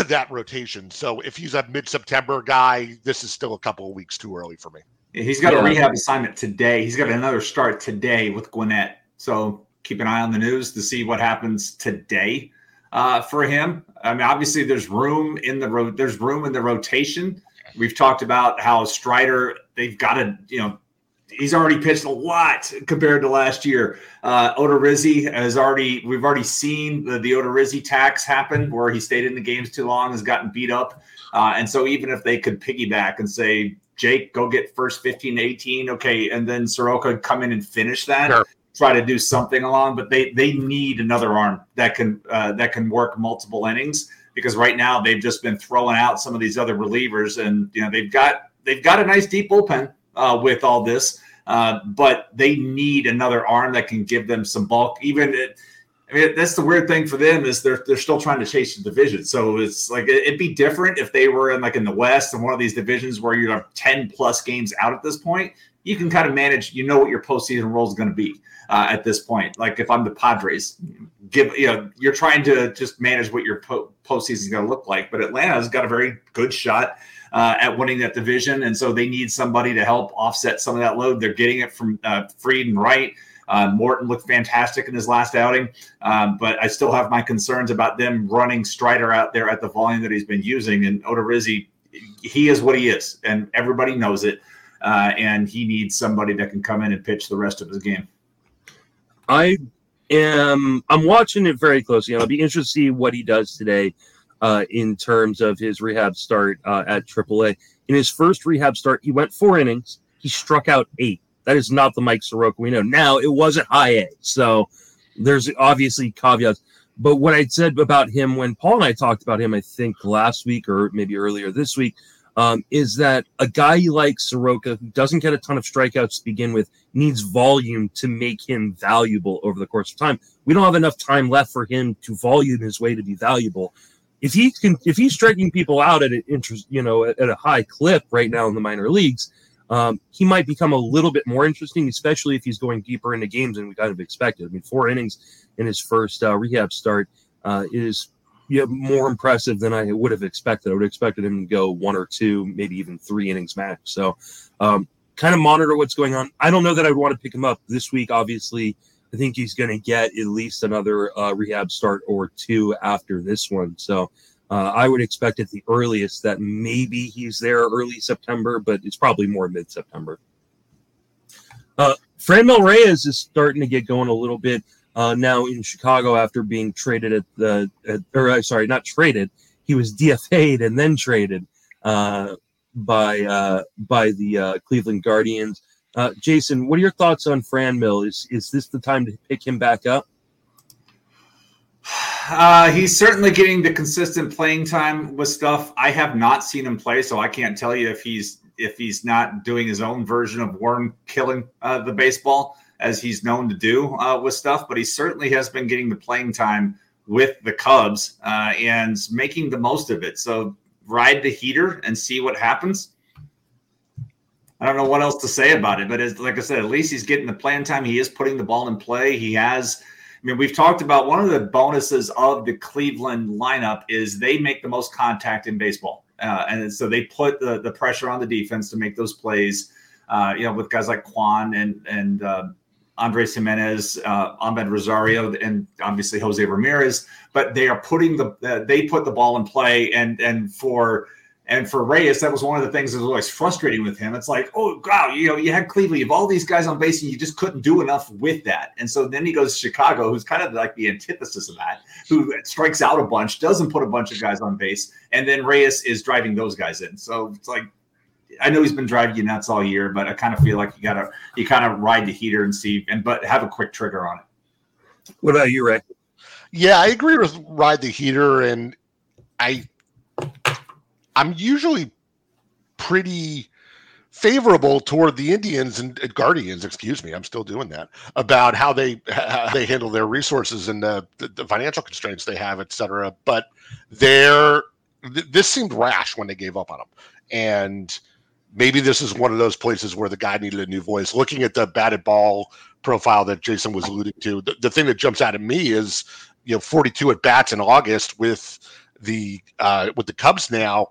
that rotation. So if he's a mid-September guy, this is still a couple of weeks too early for me. He's got yeah. a rehab assignment today. He's got another start today with Gwinnett. So keep an eye on the news to see what happens today uh, for him. I mean, obviously there's room in the ro- there's room in the rotation. We've talked about how Strider, they've got to, you know, he's already pitched a lot compared to last year. Uh, Odorizzi has already, we've already seen the, the Odorizzi tax happen where he stayed in the games too long, has gotten beat up. Uh, and so even if they could piggyback and say, Jake, go get first fifteen to eighteen, okay, and then Soroka come in and finish that, sure. Try to do something along, but they they need another arm that can uh, that can work multiple innings, because right now they've just been throwing out some of these other relievers, and you know they've got they've got a nice deep bullpen. Uh, with all this, uh, but they need another arm that can give them some bulk. Even, it, I mean, that's the weird thing for them is they're they're still trying to chase the division. So it's like it, it'd be different if they were in like in the West and one of these divisions where you have ten plus games out at this point. you can kind of manage, you know, what your postseason role is going to be uh, at this point. Like if I'm the Padres, give you know, you're trying to just manage what your po- postseason is going to look like. But Atlanta's got a very good shot uh, at winning that division, and so they need somebody to help offset some of that load. They're getting it from uh, Fried and Wright. Uh, Morton looked fantastic in his last outing, um, but I still have my concerns about them running Strider out there at the volume that he's been using. And Odorizzi, he is what he is, and everybody knows it. Uh, and he needs somebody that can come in and pitch the rest of his game. I am. I'm watching it very closely. I'll be interested to see what he does today uh, in terms of his rehab start uh, at triple A. In his first rehab start, he went four innings. He struck out eight. That is not the Mike Soroka we know. Now, it wasn't high A, so there's obviously caveats. But what I said about him when Paul and I talked about him, I think last week or maybe earlier this week, um, is that a guy like Soroka who doesn't get a ton of strikeouts to begin with needs volume to make him valuable over the course of time. We don't have enough time left for him to volume his way to be valuable. If he can, if he's striking people out at an interest, you know, at a high clip right now in the minor leagues. Um, he might become a little bit more interesting, especially if he's going deeper into games than we kind of expected. I mean, four innings in his first uh, rehab start uh, is you know, more impressive than I would have expected. I would have expected him to go one or two, maybe even three innings max. So um, kind of monitor what's going on. I don't know that I would want to pick him up this week, obviously. I think he's going to get at least another uh, rehab start or two after this one. So Uh, I would expect at the earliest that maybe he's there early September, but it's probably more mid-September. Uh, Franmil Reyes is starting to get going a little bit uh, now in Chicago after being traded at the at, – or sorry, not traded. He was D F A'd and then traded uh, by uh, by the uh, Cleveland Guardians. Uh, Jason, what are your thoughts on Franmil? Is, is this the time to pick him back up? Uh, he's certainly getting the consistent playing time with stuff. I have not seen him play, so I can't tell you if he's if he's not doing his own version of worm killing uh, the baseball as he's known to do uh, with stuff. But he certainly has been getting the playing time with the Cubs uh, and making the most of it. So ride the heater and see what happens. I don't know what else to say about it, but as, like I said, at least he's getting the playing time. He is putting the ball in play. He has. I mean, we've talked about one of the bonuses of the Cleveland lineup is they make the most contact in baseball. Uh, and so they put the, the pressure on the defense to make those plays, uh, you know, with guys like Kwan and and uh, Andres Jimenez, uh, Ahmed Rosario, and obviously Jose Ramirez. But they are putting the uh, they put the ball in play. And and for and for Reyes, that was one of the things that was always frustrating with him. It's like, oh, wow, you know, you had Cleveland, you have all these guys on base, and you just couldn't do enough with that. And so then he goes to Chicago, who's kind of like the antithesis of that, who strikes out a bunch, doesn't put a bunch of guys on base, and then Reyes is driving those guys in. So it's like, I know he's been driving you nuts all year, but I kind of feel like you gotta you kind of ride the heater and see, and but have a quick trigger on it. What about you, Ray? Yeah, I agree with ride the heater, and I. I'm usually pretty favorable toward the Indians and uh, Guardians, excuse me, I'm still doing that, about how they how they handle their resources and the, the, the financial constraints they have, et cetera. But they're, th- this seemed rash when they gave up on them. And maybe this is one of those places where the guy needed a new voice. Looking at the batted ball profile that Jason was alluding to, the, the thing that jumps out at me is, you know, forty-two at-bats in August with – The uh, with the Cubs now,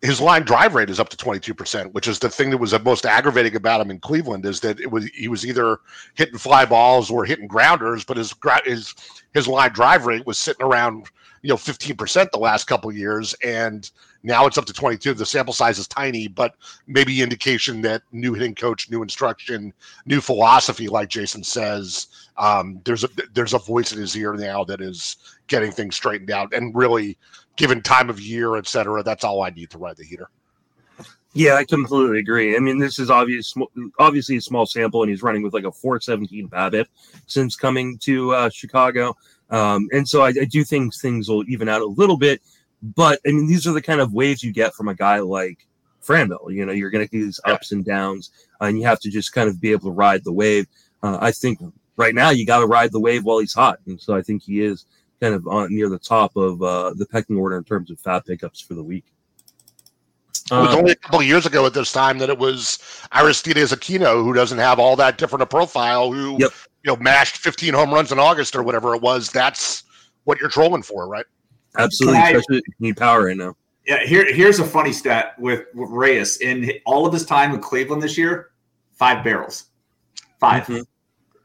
his line drive rate is up to twenty-two percent, which is the thing that was the most aggravating about him in Cleveland is that it was he was either hitting fly balls or hitting grounders, but his his his line drive rate was sitting around you know fifteen percent the last couple of years, and now it's up to twenty-two. The sample size is tiny, but maybe indication that new hitting coach, new instruction, new philosophy, like Jason says, um, there's a there's a voice in his ear now that is getting things straightened out and really. Given time of year, et cetera, that's all I need to ride the heater. Yeah, I completely agree. I mean, this is obvious, obviously a small sample, and he's running with like a four seventeen BABIP since coming to uh, Chicago. Um, and so I, I do think things will even out a little bit. But, I mean, these are the kind of waves you get from a guy like Franmil. You know, you're going to get these ups and downs, and you have to just kind of be able to ride the wave. Uh, I think right now you got to ride the wave while he's hot. And so I think he is. Kind of on, near the top of uh, the pecking order in terms of fab pickups for the week. It was um, only a couple of years ago at this time that it was Aristides Aquino, who doesn't have all that different a profile, who yep. you know mashed fifteen home runs in August or whatever it was. That's what you're trolling for, right? Absolutely, I, especially if you need power right now. Yeah, here, here's a funny stat with, with Reyes. In all of his time with Cleveland this year, five barrels, five, mm-hmm.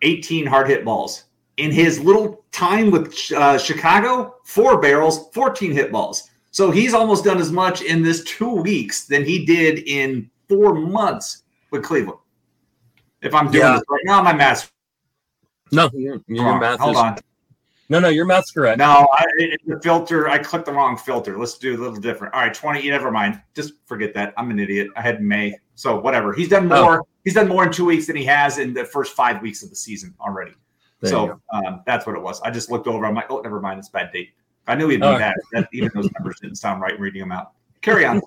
eighteen hard hit balls. In his little time with uh, Chicago, four barrels, fourteen hit balls. So he's almost done as much in this two weeks than he did in four months with Cleveland. If I'm doing yeah. this right now, my math's no, your, your oh, math hold is on. No, no, your math's correct. No, I, it, the filter. I clicked the wrong filter. Let's do a little different. All right, twenty. Never mind. Just forget that. I'm an idiot. I had May. So whatever. He's done more. Oh. He's done more in two weeks than he has in the first five weeks of the season already. There so um, that's what it was. I just looked over. I'm like, oh, never mind. It's a bad date. I knew he'd do right. that. that. Even those numbers didn't sound right reading them out. Carry on.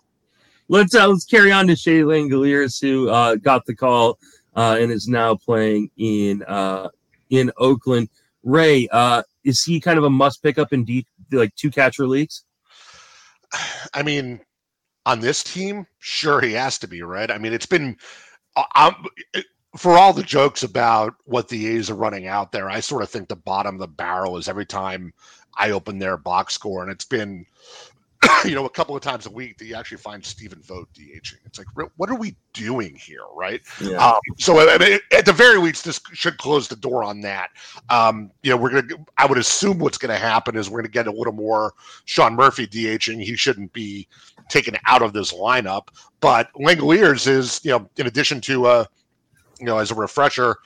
Let's uh, let's carry on to Shea Langeliers, who uh, got the call uh, and is now playing in uh, in Oakland. Ray, uh, is he kind of a must pickup in deep, like two catcher leagues? I mean, on this team, sure he has to be, right? I mean, it's been I'm, it, for all the jokes about what the A's are running out there. I sort of think the bottom of the barrel is every time I open their box score, and it's been, you know, a couple of times a week that you actually find Stephen Vogt DHing. It's like, what are we doing here, right? Yeah. Um, so I mean, at the very least, this should close the door on that. Um, you know, we're gonna. I would assume what's going to happen is we're going to get a little more Sean Murphy DHing. He shouldn't be taken out of this lineup. But Langeliers is, you know, in addition to, uh, you know, as a refresher,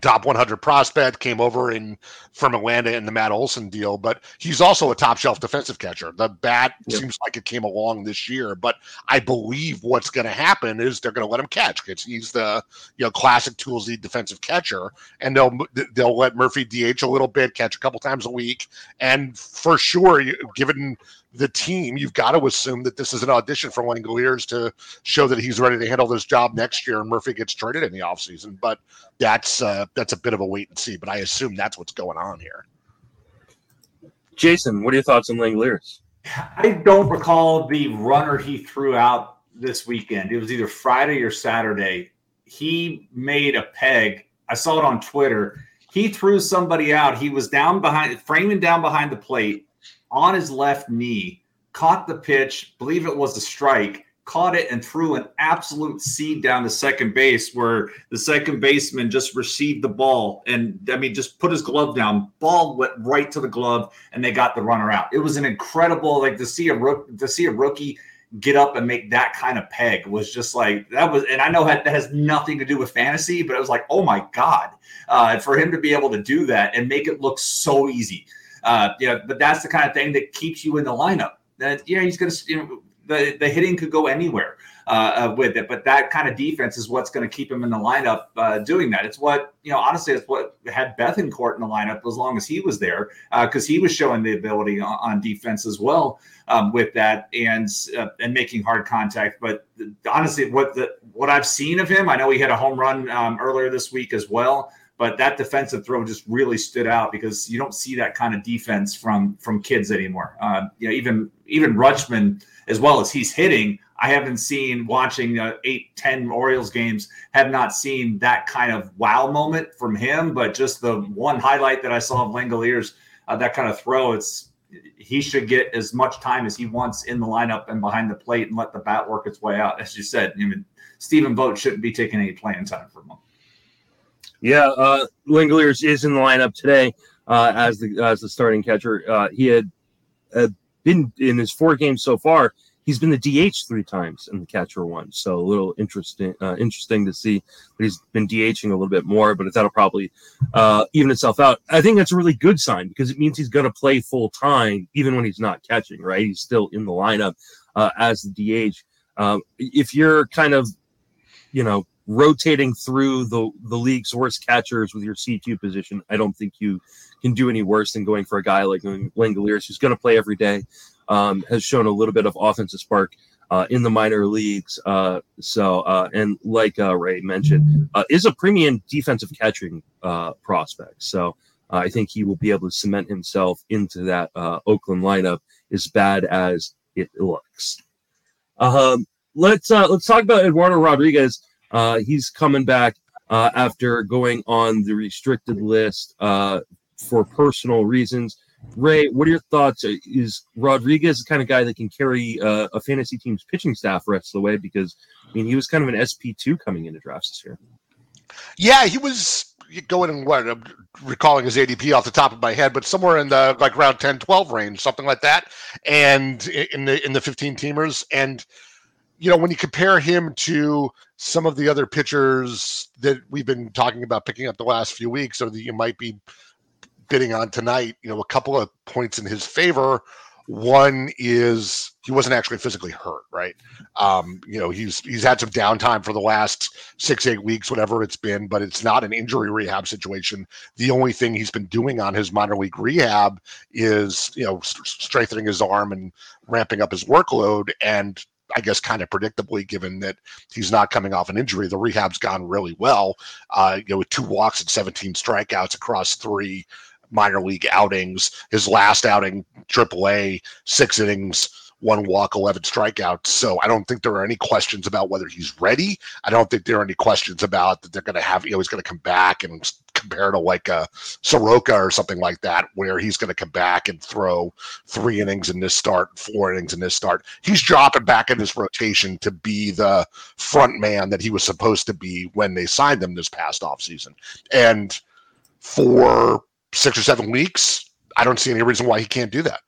top one hundred prospect, came over in from Atlanta in the Matt Olson deal, but he's also a top shelf defensive catcher. The bat yep. seems like it came along this year, but I believe what's going to happen is they're going to let him catch because he's the, you know, classic toolsy defensive catcher, and they'll they'll let Murphy D H a little bit, catch a couple times a week, and for sure, given the team, you've got to assume that this is an audition for Langeliers to show that he's ready to handle this job next year and Murphy gets traded in the offseason. But that's uh, that's a bit of a wait and see, but I assume that's what's going on here. Jason, what are your thoughts on Langeliers? I don't recall the runner he threw out this weekend. It was either Friday or Saturday. He made a peg. I saw it on Twitter. He threw somebody out. He was down behind, framing down behind the plate, on his left knee, caught the pitch, believe it was a strike, caught it and threw an absolute seed down to second base where the second baseman just received the ball and, I mean, just put his glove down. Ball went right to the glove, and they got the runner out. It was an incredible, like, to see a rook, to see a rookie get up and make that kind of peg was just like, that was, and I know that has nothing to do with fantasy, but it was like, oh, my God, uh, for him to be able to do that and make it look so easy. Uh, you know, but that's the kind of thing that keeps you in the lineup. That, you know, he's going to, you know, the, the hitting could go anywhere uh, uh, with it, but that kind of defense is what's going to keep him in the lineup uh, doing that. It's what, you know, honestly, it's what had Bethancourt in the lineup as long as he was there because uh, he was showing the ability on, on defense as well um, with that and uh, and making hard contact. But honestly, what the what I've seen of him, I know he had a home run um, earlier this week as well. But that defensive throw just really stood out because you don't see that kind of defense from from kids anymore. Uh, you know, even even Rutschman, as well as he's hitting, I haven't seen watching uh, eight, ten Orioles games, have not seen that kind of wow moment from him. But just the one highlight that I saw of Langeliers, uh, that kind of throw, it's he should get as much time as he wants in the lineup and behind the plate and let the bat work its way out. As you said, I mean, Stephen Vogt shouldn't be taking any playing time from him. Yeah, uh, Langeliers is in the lineup today uh, as the as the starting catcher. Uh, he had uh, been in his four games so far. He's been the D H three times and the catcher once. So a little interesting, uh, interesting to see that he's been DHing a little bit more. But that'll probably uh, even itself out. I think that's a really good sign because it means he's going to play full time even when he's not catching. Right, he's still in the lineup uh, as the D H. Um, if you're kind of, you know, rotating through the, the league's worst catchers with your C two position, I don't think you can do any worse than going for a guy like Langeliers, who's going to play every day, um, has shown a little bit of offensive spark uh, in the minor leagues. Uh, so, uh, and like uh, Ray mentioned, uh, is a premium defensive catching uh, prospect. So uh, I think he will be able to cement himself into that uh, Oakland lineup as bad as it looks. Um, let's uh, let's talk about Eduardo Rodriguez. Uh, he's coming back uh, after going on the restricted list uh, for personal reasons. Ray, what are your thoughts? Is Rodriguez the kind of guy that can carry uh, a fantasy team's pitching staff the rest of the way? Because, I mean, he was kind of an S P two coming into drafts this year. Yeah, he was going in what, I'm recalling his A D P off the top of my head, but somewhere in the like around ten, twelve range, something like that, and in the in the fifteen-teamers. And, you know, when you compare him to some of the other pitchers that we've been talking about picking up the last few weeks or that you might be bidding on tonight, you know, a couple of points in his favor. One is he wasn't actually physically hurt, right? Um, you know, he's he's had some downtime for the last six, eight weeks, whatever it's been, but it's not an injury rehab situation. The only thing he's been doing on his minor league rehab is, you know, st- strengthening his arm and ramping up his workload. And I guess kind of predictably, given that he's not coming off an injury, the rehab's gone really well, uh, you know, with two walks and seventeen strikeouts across three minor league outings. His last outing, triple A, six innings, one walk, eleven strikeouts. So I don't think there are any questions about whether he's ready. I don't think there are any questions about that they're going to have, you know, he's going to come back and compare to like a Soroka or something like that, where he's going to come back and throw three innings in this start, four innings in this start. He's dropping back in this rotation to be the front man that he was supposed to be when they signed him this past offseason. And for six or seven weeks, I don't see any reason why he can't do that.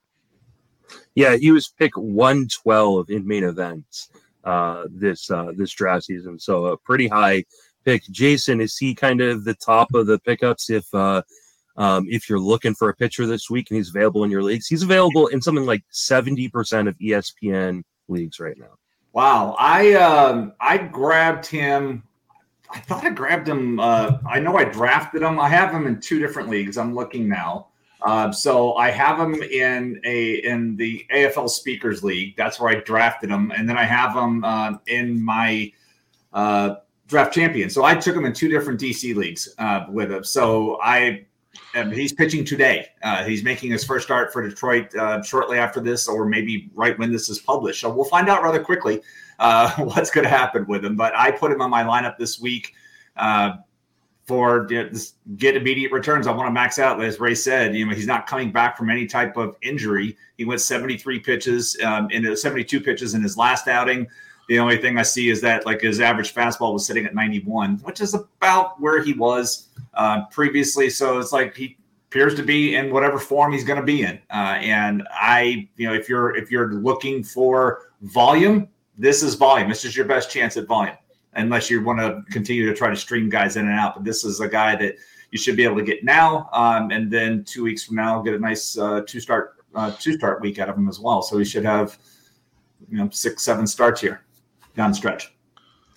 Yeah, he was pick one twelve in main events uh, this uh, this draft season, so a pretty high pick. Jason, is he kind of the top of the pickups if uh, um, if you're looking for a pitcher this week and he's available in your leagues? He's available in something like seventy percent of E S P N leagues right now. Wow, I um, I grabbed him. I thought I grabbed him. Uh, I know I drafted him. I have him in two different leagues. I'm looking now. Uh, so I have him in a in the A F L Speakers League. That's where I drafted him. And then I have him uh, in my uh, draft champion. So I took him in two different D C leagues uh, with him. So I um, he's pitching today. Uh, he's making his first start for Detroit uh, shortly after this, or maybe right when this is published. So we'll find out rather quickly uh, what's going to happen with him. But I put him on my lineup this week. Uh, For you know, get immediate returns. I want to max out, as Ray said. You know, he's not coming back from any type of injury. He went seventy-three pitches um, into seventy-two pitches in his last outing. The only thing I see is that like his average fastball was sitting at ninety-one, which is about where he was uh, previously. So it's like he appears to be in whatever form he's going to be in. Uh, and I, you know, if you're if you're looking for volume, this is volume. This is your best chance at volume. Unless you want to continue to try to stream guys in and out. But this is a guy that you should be able to get now. Um, and then two weeks from now, get a nice uh, two-start uh, two-start week out of him as well. So he should have, you know, six, seven starts here down the stretch.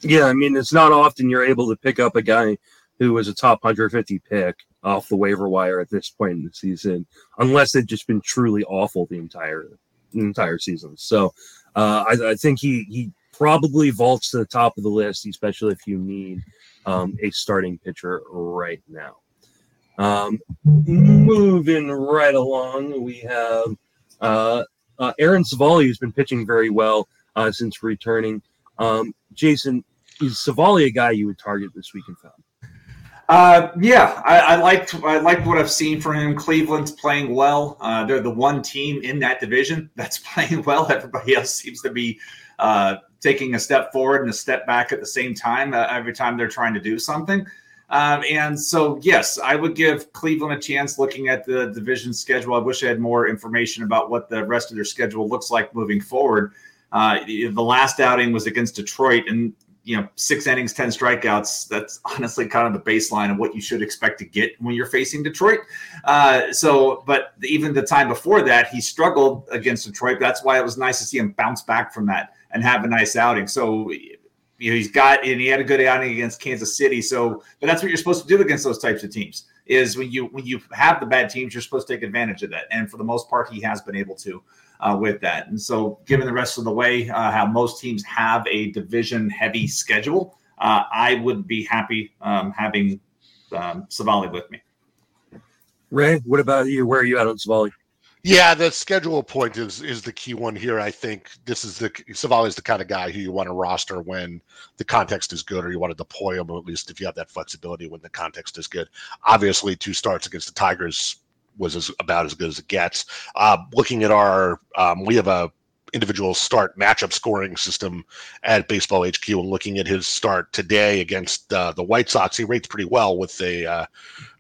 Yeah, I mean, it's not often you're able to pick up a guy who was a top one hundred fifty pick off the waiver wire at this point in the season, unless they've just been truly awful the entire the entire season. So uh, I, I think he he – probably vaults to the top of the list, especially if you need um, a starting pitcher right now. Um, moving right along, we have uh, uh, Aaron Civale, who's been pitching very well uh, since returning. Um, Jason, is Civale a guy you would target this week in found? Uh, yeah, I, I liked I liked what I've seen from him. Cleveland's playing well. Uh, they're the one team in that division that's playing well. Everybody else seems to be uh, taking a step forward and a step back at the same time uh, every time they're trying to do something. Um, and so, yes, I would give Cleveland a chance looking at the division schedule. I wish I had more information about what the rest of their schedule looks like moving forward. Uh, the last outing was against Detroit, and you know, six innings, ten strikeouts. That's honestly kind of the baseline of what you should expect to get when you're facing Detroit. Uh, so, but even the time before that, he struggled against Detroit. That's why it was nice to see him bounce back from that and have a nice outing. So, you know, he's got, and he had a good outing against Kansas City. So, but that's what you're supposed to do against those types of teams is when you, when you have the bad teams, you're supposed to take advantage of that. And for the most part, he has been able to. Uh, with that. And so given the rest of the way, uh, how most teams have a division heavy schedule, uh, I would be happy um, having um, Civale with me. Ray, what about you? Where are you at on Civale? Yeah, the schedule point is is the key one here. I think this is the Civale is the kind of guy who you want to roster when the context is good, or you want to deploy him, or at least if you have that flexibility when the context is good. Obviously, two starts against the Tigers was as, about as good as it gets. Uh, looking at our, um, we have a individual start matchup scoring system at Baseball H Q, and looking at his start today against uh, the White Sox, he rates pretty well with the uh,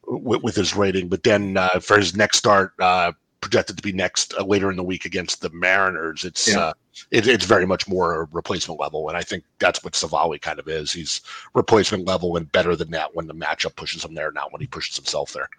w- with his rating. But then uh, for his next start. Uh, projected to be next uh, later in the week against the Mariners. It's yeah. uh, it, it's very much more replacement level, and I think that's what Savali kind of is. He's replacement level and better than that when the matchup pushes him there, not when he pushes himself there.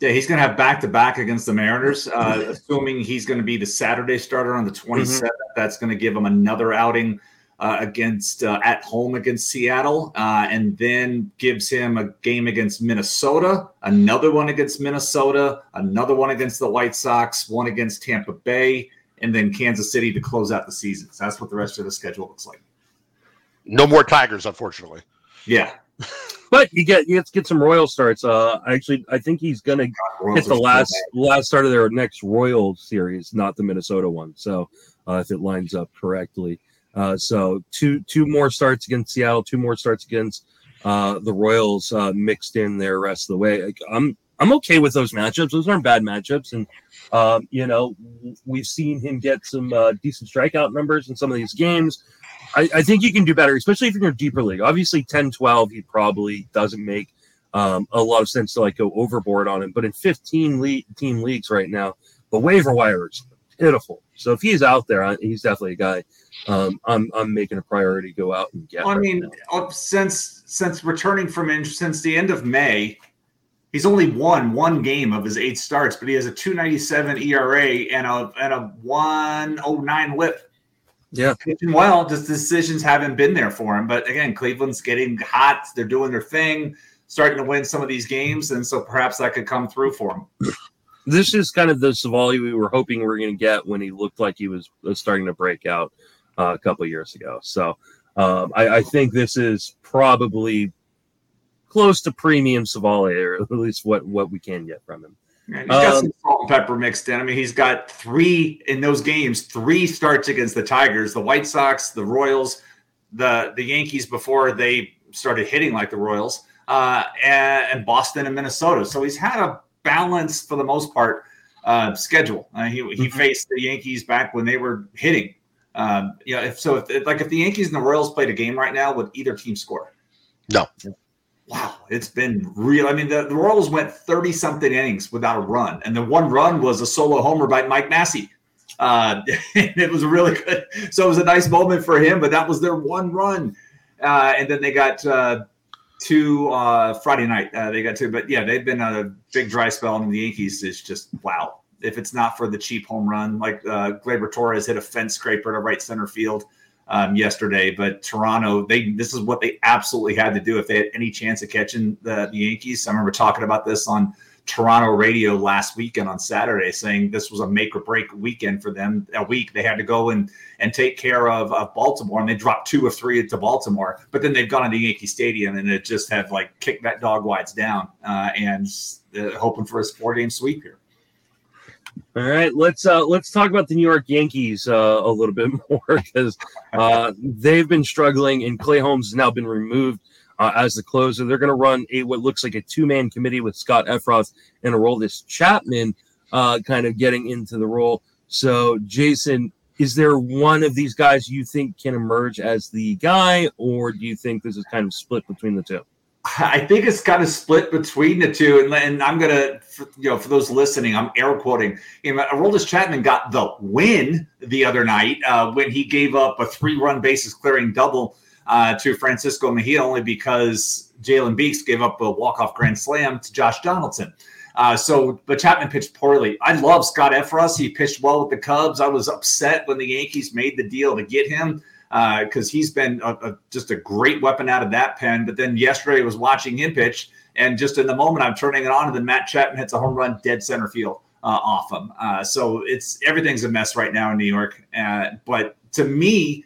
Yeah, he's going to have back-to-back against the Mariners, uh, assuming he's going to be the Saturday starter on the twenty-seventh. Mm-hmm. That's going to give him another outing uh, against uh, at home against Seattle, uh, and then gives him a game against Minnesota, another one against Minnesota, another one against the White Sox, one against Tampa Bay, and then Kansas City to close out the season. So that's what the rest of the schedule looks like. No more Tigers, unfortunately. Yeah. But you get you get, get some Royal starts. Uh, actually, I think he's going to get the last last start of their next Royal series, not the Minnesota one. So uh, if it lines up correctly. Uh, so two two more starts against Seattle, two more starts against uh, the Royals uh, mixed in there rest of the way. Like, I'm I'm okay with those matchups. Those aren't bad matchups, and um, you know we've seen him get some uh, decent strikeout numbers in some of these games. I, I think you can do better, especially if you're in a deeper league. Obviously, ten twelve, he probably doesn't make um, a lot of sense to like go overboard on him. But in fifteen league, team leagues right now, the waiver wire is pitiful. So if he's out there, he's definitely a guy. Um, I'm I'm making a priority to go out and get. I right mean, now. since since returning from in, since the end of May, he's only won one game of his eight starts, but he has a two ninety-seven E R A and a and a one oh nine WHIP. Yeah, well, just decisions haven't been there for him. But again, Cleveland's getting hot; they're doing their thing, starting to win some of these games, and so perhaps that could come through for him. This is kind of the Savali we were hoping we were going to get when he looked like he was starting to break out uh, a couple of years ago. So um, I, I think this is probably close to premium Savali, or at least what, what we can get from him. Yeah, he's got um, some salt and pepper mixed in. I mean, he's got three in those games, three starts against the Tigers, the White Sox, the Royals, the, the Yankees before they started hitting like the Royals, uh, and, and Boston and Minnesota. So he's had a balanced for the most part uh schedule. Uh, he he mm-hmm. faced the Yankees back when they were hitting. Um, you know, if so if like if the Yankees and the Royals played a game right now, would either team score? No. Wow, it's been real. I mean, the, the Royals went thirty something innings without a run, and the one run was a solo homer by Mike Massey. Uh, and it was really good. So it was a nice moment for him, but that was their one run. Uh, and then they got uh Two uh, Friday night uh, they got two, but yeah, they've been on a big dry spell, and the Yankees is just wow. If it's not for the cheap home run, like uh, Gleyber Torres hit a fence scraper to right center field um, yesterday, but Toronto, they this is what they absolutely had to do if they had any chance of catching the, the Yankees. I remember talking about this on Toronto radio last weekend on Saturday, saying this was a make or break weekend for them. A week they had to go and and take care of, of Baltimore, and they dropped two of three to Baltimore. But then they've gone into Yankee Stadium and it just have like kicked that dog whites down uh, and uh, hoping for a four game sweep here. All right, let's uh, let's talk about the New York Yankees uh, a little bit more, because uh, they've been struggling, and Clay Holmes has now been removed Uh, as the closer. They're going to run a what looks like a two-man committee with Scott Effross and Aroldis Chapman uh, kind of getting into the role. So, Jason, is there one of these guys you think can emerge as the guy, or do you think this is kind of split between the two? I think it's kind of split between the two, and, and I'm going to, you know, for those listening, I'm air quoting. You know, Aroldis Chapman got the win the other night uh, when he gave up a three-run bases-clearing double Uh, to Francisco Mejia, only because Jalen Beeks gave up a walk-off grand slam to Josh Donaldson. Uh, so, but Chapman pitched poorly. I love Scott Effross. He pitched well with the Cubs. I was upset when the Yankees made the deal to get him because uh, he's been a, a, just a great weapon out of that pen. But then yesterday I was watching him pitch, and just in the moment I'm turning it on, and then Matt Chapman hits a home run dead center field uh, off him. Uh, so it's everything's a mess right now in New York. Uh, but to me,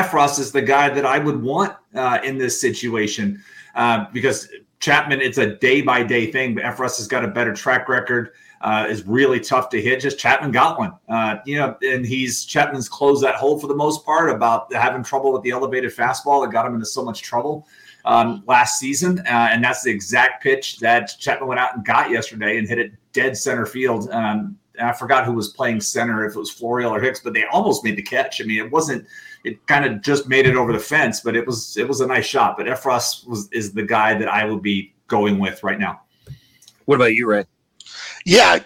Effross is the guy that I would want uh, in this situation uh, because Chapman, it's a day-by-day thing, but Effross has got a better track record. Uh, is really tough to hit. Just Chapman got one, uh, you know, and he's Chapman's closed that hole for the most part about having trouble with the elevated fastball that got him into so much trouble um, last season. Uh, and that's the exact pitch that Chapman went out and got yesterday and hit it dead center field. Um, I forgot who was playing center, if it was Florial or Hicks, but they almost made the catch. I mean, it wasn't, it kind of just made it over the fence, but it was, it was a nice shot. But Effross was, is the guy that I would be going with right now. What about you, Ray? Yeah,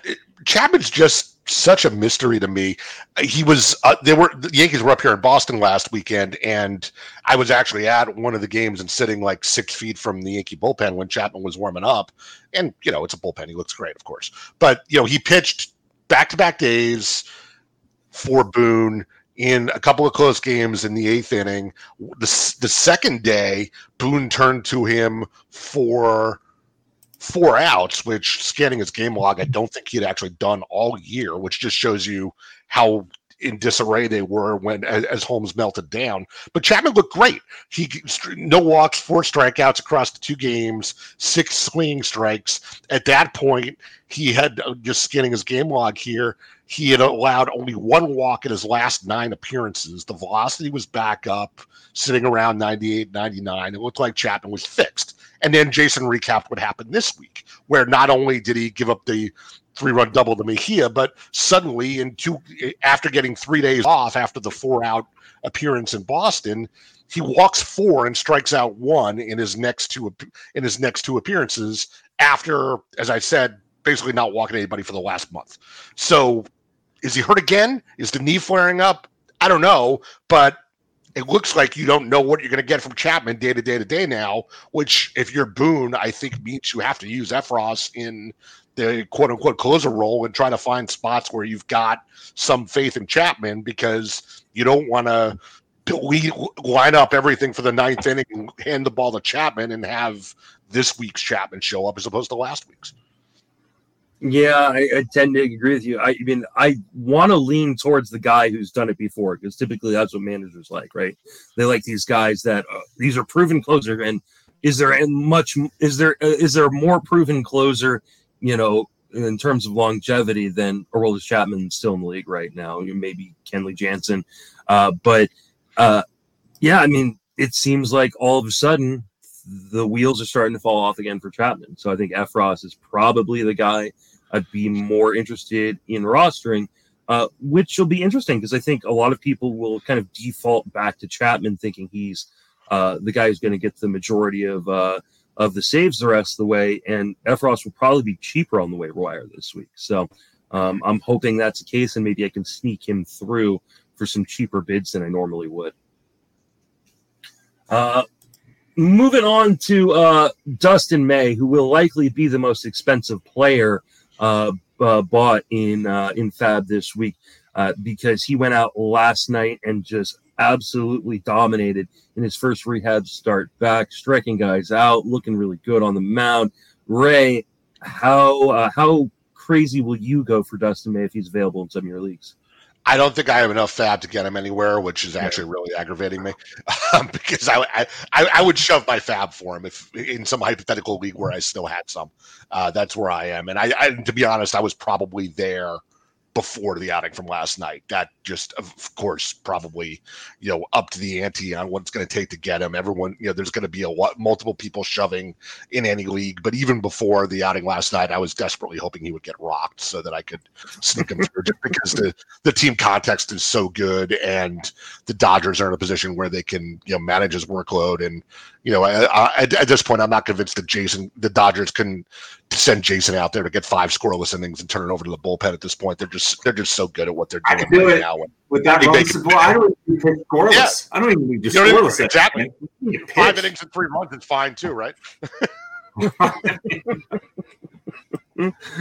Chapman's just such a mystery to me. He was uh, they were the Yankees were up here in Boston last weekend, and I was actually at one of the games and sitting like six feet from the Yankee bullpen when Chapman was warming up. And you know, it's a bullpen; he looks great, of course. But you know, he pitched back-to-back days for Boone in a couple of close games in the eighth inning. The the second day, Boone turned to him for four outs, which, scanning his game log, I don't think he'd actually done all year, which just shows you how in disarray they were when as, as Holmes melted down. But Chapman looked great. He no walks, four strikeouts across the two games, six swinging strikes. At that point, he had, just scanning his game log here, he had allowed only one walk in his last nine appearances. The velocity was back up, sitting around ninety-eight, ninety-nine. It looked like Chapman was fixed. And then Jason recapped what happened this week, where not only did he give up the three-run double to Mejia, but suddenly, in two, after getting three days off after the four-out appearance in Boston, he walks four and strikes out one in his next two in his next two appearances after, as I said, basically not walking anybody for the last month. So is he hurt again? Is the knee flaring up? I don't know, but it looks like you don't know what you're going to get from Chapman day to day to day now, which if you're Boone, I think means you have to use Effross in the quote unquote closer role and try to find spots where you've got some faith in Chapman, because you don't want to line up everything for the ninth inning and hand the ball to Chapman and have this week's Chapman show up as opposed to last week's. Yeah, I, I tend to agree with you. I, I mean, I want to lean towards the guy who's done it before, because typically that's what managers like, right? They like these guys that uh, these are proven closer. And is there a much is there uh, is there a more proven closer, you know, in terms of longevity than Aroldis Chapman still in the league right now? Maybe Kenley Jansen, uh, but uh, yeah, I mean, it seems like all of a sudden the wheels are starting to fall off again for Chapman. So I think Effross is probably the guy I'd be more interested in rostering, uh, which will be interesting because I think a lot of people will kind of default back to Chapman thinking he's uh, the guy who's going to get the majority of uh, of the saves the rest of the way, and Effross will probably be cheaper on the waiver wire this week. So um, I'm hoping that's the case, and maybe I can sneak him through for some cheaper bids than I normally would. Uh Moving on to uh, Dustin May, who will likely be the most expensive player uh, uh, bought in uh, in Fab this week uh, because he went out last night and just absolutely dominated in his first rehab start back, striking guys out, looking really good on the mound. Ray, how uh, how crazy will you go for Dustin May if he's available in some of your leagues? I don't think I have enough fab to get him anywhere, which is actually really aggravating me um, because I, I I would shove my fab for him if in some hypothetical league where I still had some. Uh, that's where I am, and I, I to be honest, I was probably there before the outing from last night. That just, of course, probably you know up to the ante on what it's going to take to get him. Everyone, you know, there's going to be a lot multiple people shoving in any league. But even before the outing last night, I was desperately hoping he would get rocked so that I could sneak him through, just because the the team context is so good, and the Dodgers are in a position where they can you know manage his workload. And you know, I, I, at this point, I'm not convinced that Jason, the Dodgers, can send Jason out there to get five scoreless innings and turn it over to the bullpen. At this point, they're just They're just so good at what they're doing do right it. now. With that run support, I don't even need scoreless. Yeah. I don't even need to scoreless. Even, that exactly. That Five innings in three runs is fine too, right? I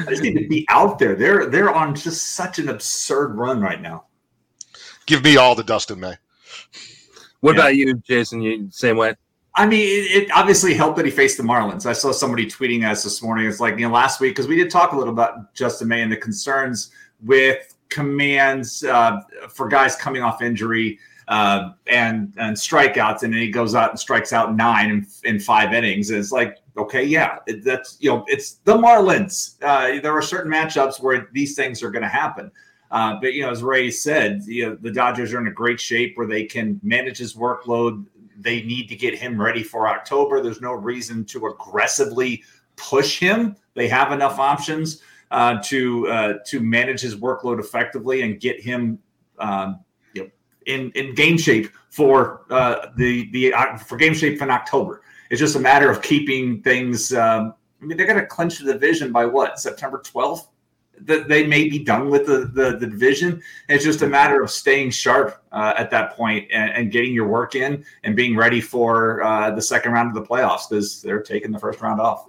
just need to be out there. They're they're on just such an absurd run right now. Give me all the Dustin May. What yeah. about you, Jason? You same way? I mean, it, it obviously helped that he faced the Marlins. I saw somebody tweeting us this morning. It's like, you know, last week, because we did talk a little about Dustin May and the concerns with commands uh, for guys coming off injury. uh, and and strikeouts, and then he goes out and strikes out nine in, in five innings. And it's like, okay, yeah, it, that's you know, it's the Marlins. Uh, there are certain matchups where these things are going to happen. Uh, but, you know, as Ray said, you know, the Dodgers are in a great shape where they can manage his workload. They need to get him ready for October. There's no reason to aggressively push him. They have enough options uh, to uh, to manage his workload effectively and get him um, you know, in in game shape for uh, the the uh, for game shape for October. It's just a matter of keeping things. Um, I mean, they're going to clinch the division by what, September twelfth? That they may be done with the, the, the division. It's just a matter of staying sharp uh, at that point and, and getting your work in and being ready for uh, the second round of the playoffs, because they're taking the first round off.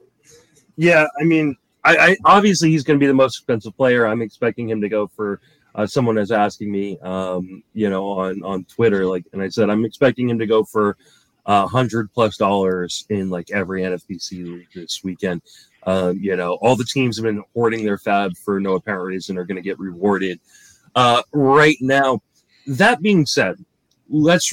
Yeah, I mean, I, I obviously he's going to be the most expensive player. I'm expecting him to go for uh, someone is asking me, um, you know, on, on Twitter, like, and I said I'm expecting him to go for a hundred plus dollars in like every N F B C league this weekend. Um, you know, all the teams have been hoarding their fab for no apparent reason, are going to get rewarded uh, right now. That being said, let's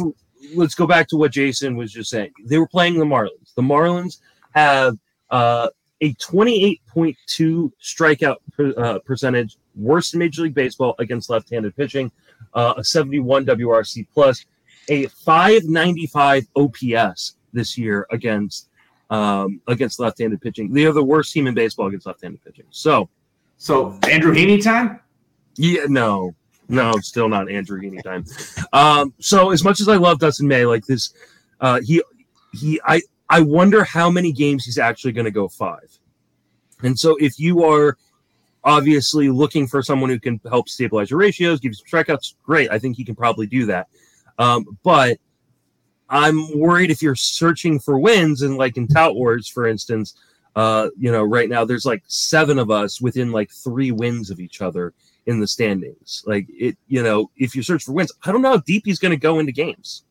let's go back to what Jason was just saying. They were playing the Marlins. The Marlins have uh, a twenty-eight point two strikeout per, uh, percentage, worst in Major League Baseball against left-handed pitching, uh, a seventy-one W R C plus, a five ninety-five O P S this year against. Um, against left-handed pitching. They are the worst team in baseball against left-handed pitching. So, so Andrew Heaney time? Yeah, no, no, still not Andrew Heaney time. Um, so as much as I love Dustin May, like this, uh, he, he, I, I wonder how many games he's actually going to go five. And so if you are obviously looking for someone who can help stabilize your ratios, give you some strikeouts, great. I think he can probably do that. Um, but I'm worried if you're searching for wins, and like in Tout Wars, for instance, uh, you know, right now there's like seven of us within like three wins of each other in the standings. Like it, you know, if you search for wins, I don't know how deep he's going to go into games.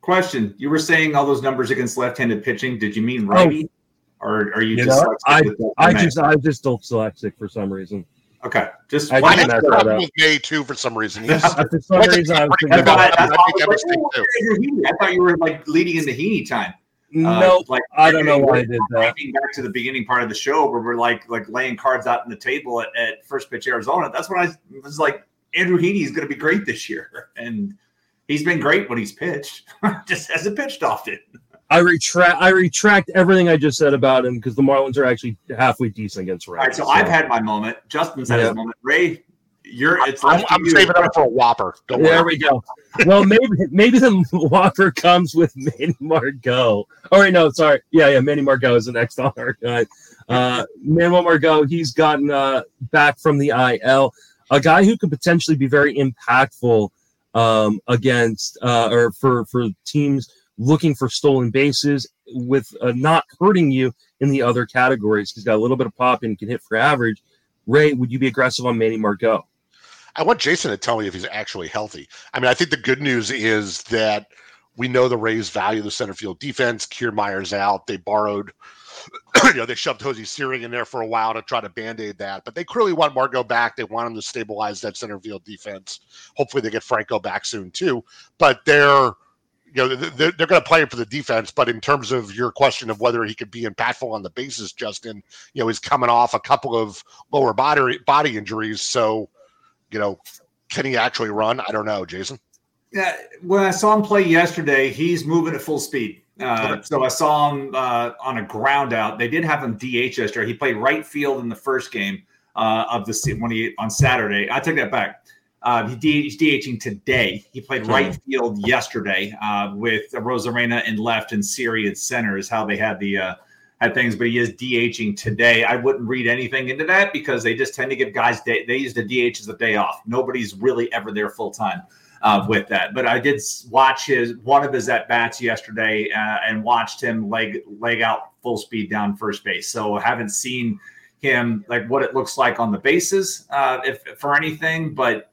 Question: you were saying all those numbers against left-handed pitching. Did you mean righty, oh, or are you, you just? Know, I, I just, I just dyslexic for some reason. Okay, just I why did that out. With May too for some reason. Yes. For some reason, I, was I, about I, I, I, I, was like, I thought you were like leading in the Heaney time. No, nope. uh, like I don't know why I did that. Back to the beginning part of the show where we're like like laying cards out on the table at, at First Pitch Arizona. That's when I was like, Andrew Heaney is going to be great this year, and he's been great when he's pitched. Just hasn't pitched often. I retract. I retract everything I just said about him because the Marlins are actually halfway decent against Ray. All right, so, so I've had my moment. Justin's had yeah. his moment. Ray, you're. It's I'm, I'm you. saving up for a Whopper. Don't there worry. we go. Well, maybe maybe the Whopper comes with Manny Margot. All right, no, sorry. Yeah, yeah. Manny Margot is the next on our guy. Uh, Manuel Margot. He's gotten uh, back from the I L. A guy who could potentially be very impactful um, against uh, or for for teams. Looking for stolen bases with uh, not hurting you in the other categories. He's got a little bit of pop and can hit for average. Ray, would you be aggressive on Manny Margot? I want Jason to tell me if he's actually healthy. I mean, I think the good news is that we know the Rays value the center field defense. Kiermaier's out. They borrowed, you know, they shoved Jose Siri in there for a while to try to band-aid that, but they clearly want Margot back. They want him to stabilize that center field defense. Hopefully they get Franco back soon too, but they're, You know, they're, they're going to play him for the defense, but in terms of your question of whether he could be impactful on the bases, Justin, you know, he's coming off a couple of lower body body injuries. So, you know, can he actually run? I don't know, Jason. Yeah, when I saw him play yesterday, he's moving at full speed. Uh, okay. So I saw him uh, on a ground out. They did have him D H yesterday. He played right field in the first game uh, of the when he on Saturday. I take that back. Uh, he's DHing today. He played right field yesterday uh, with Arozarena in left and Siri at center is how they had the uh, had things. But he is DHing today. I wouldn't read anything into that because they just tend to give guys day. They use the D H as a day off. Nobody's really ever there full time uh, with that. But I did watch his one of his at bats yesterday uh, and watched him leg leg out full speed down first base. So I haven't seen him like what it looks like on the bases uh, if for anything, but.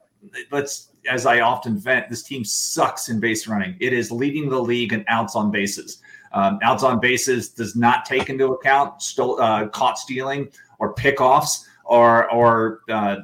Let's, as I often vent, this team sucks in base running. It is leading the league in outs on bases. Um, outs on bases does not take into account stole, uh, caught stealing or pickoffs or or uh,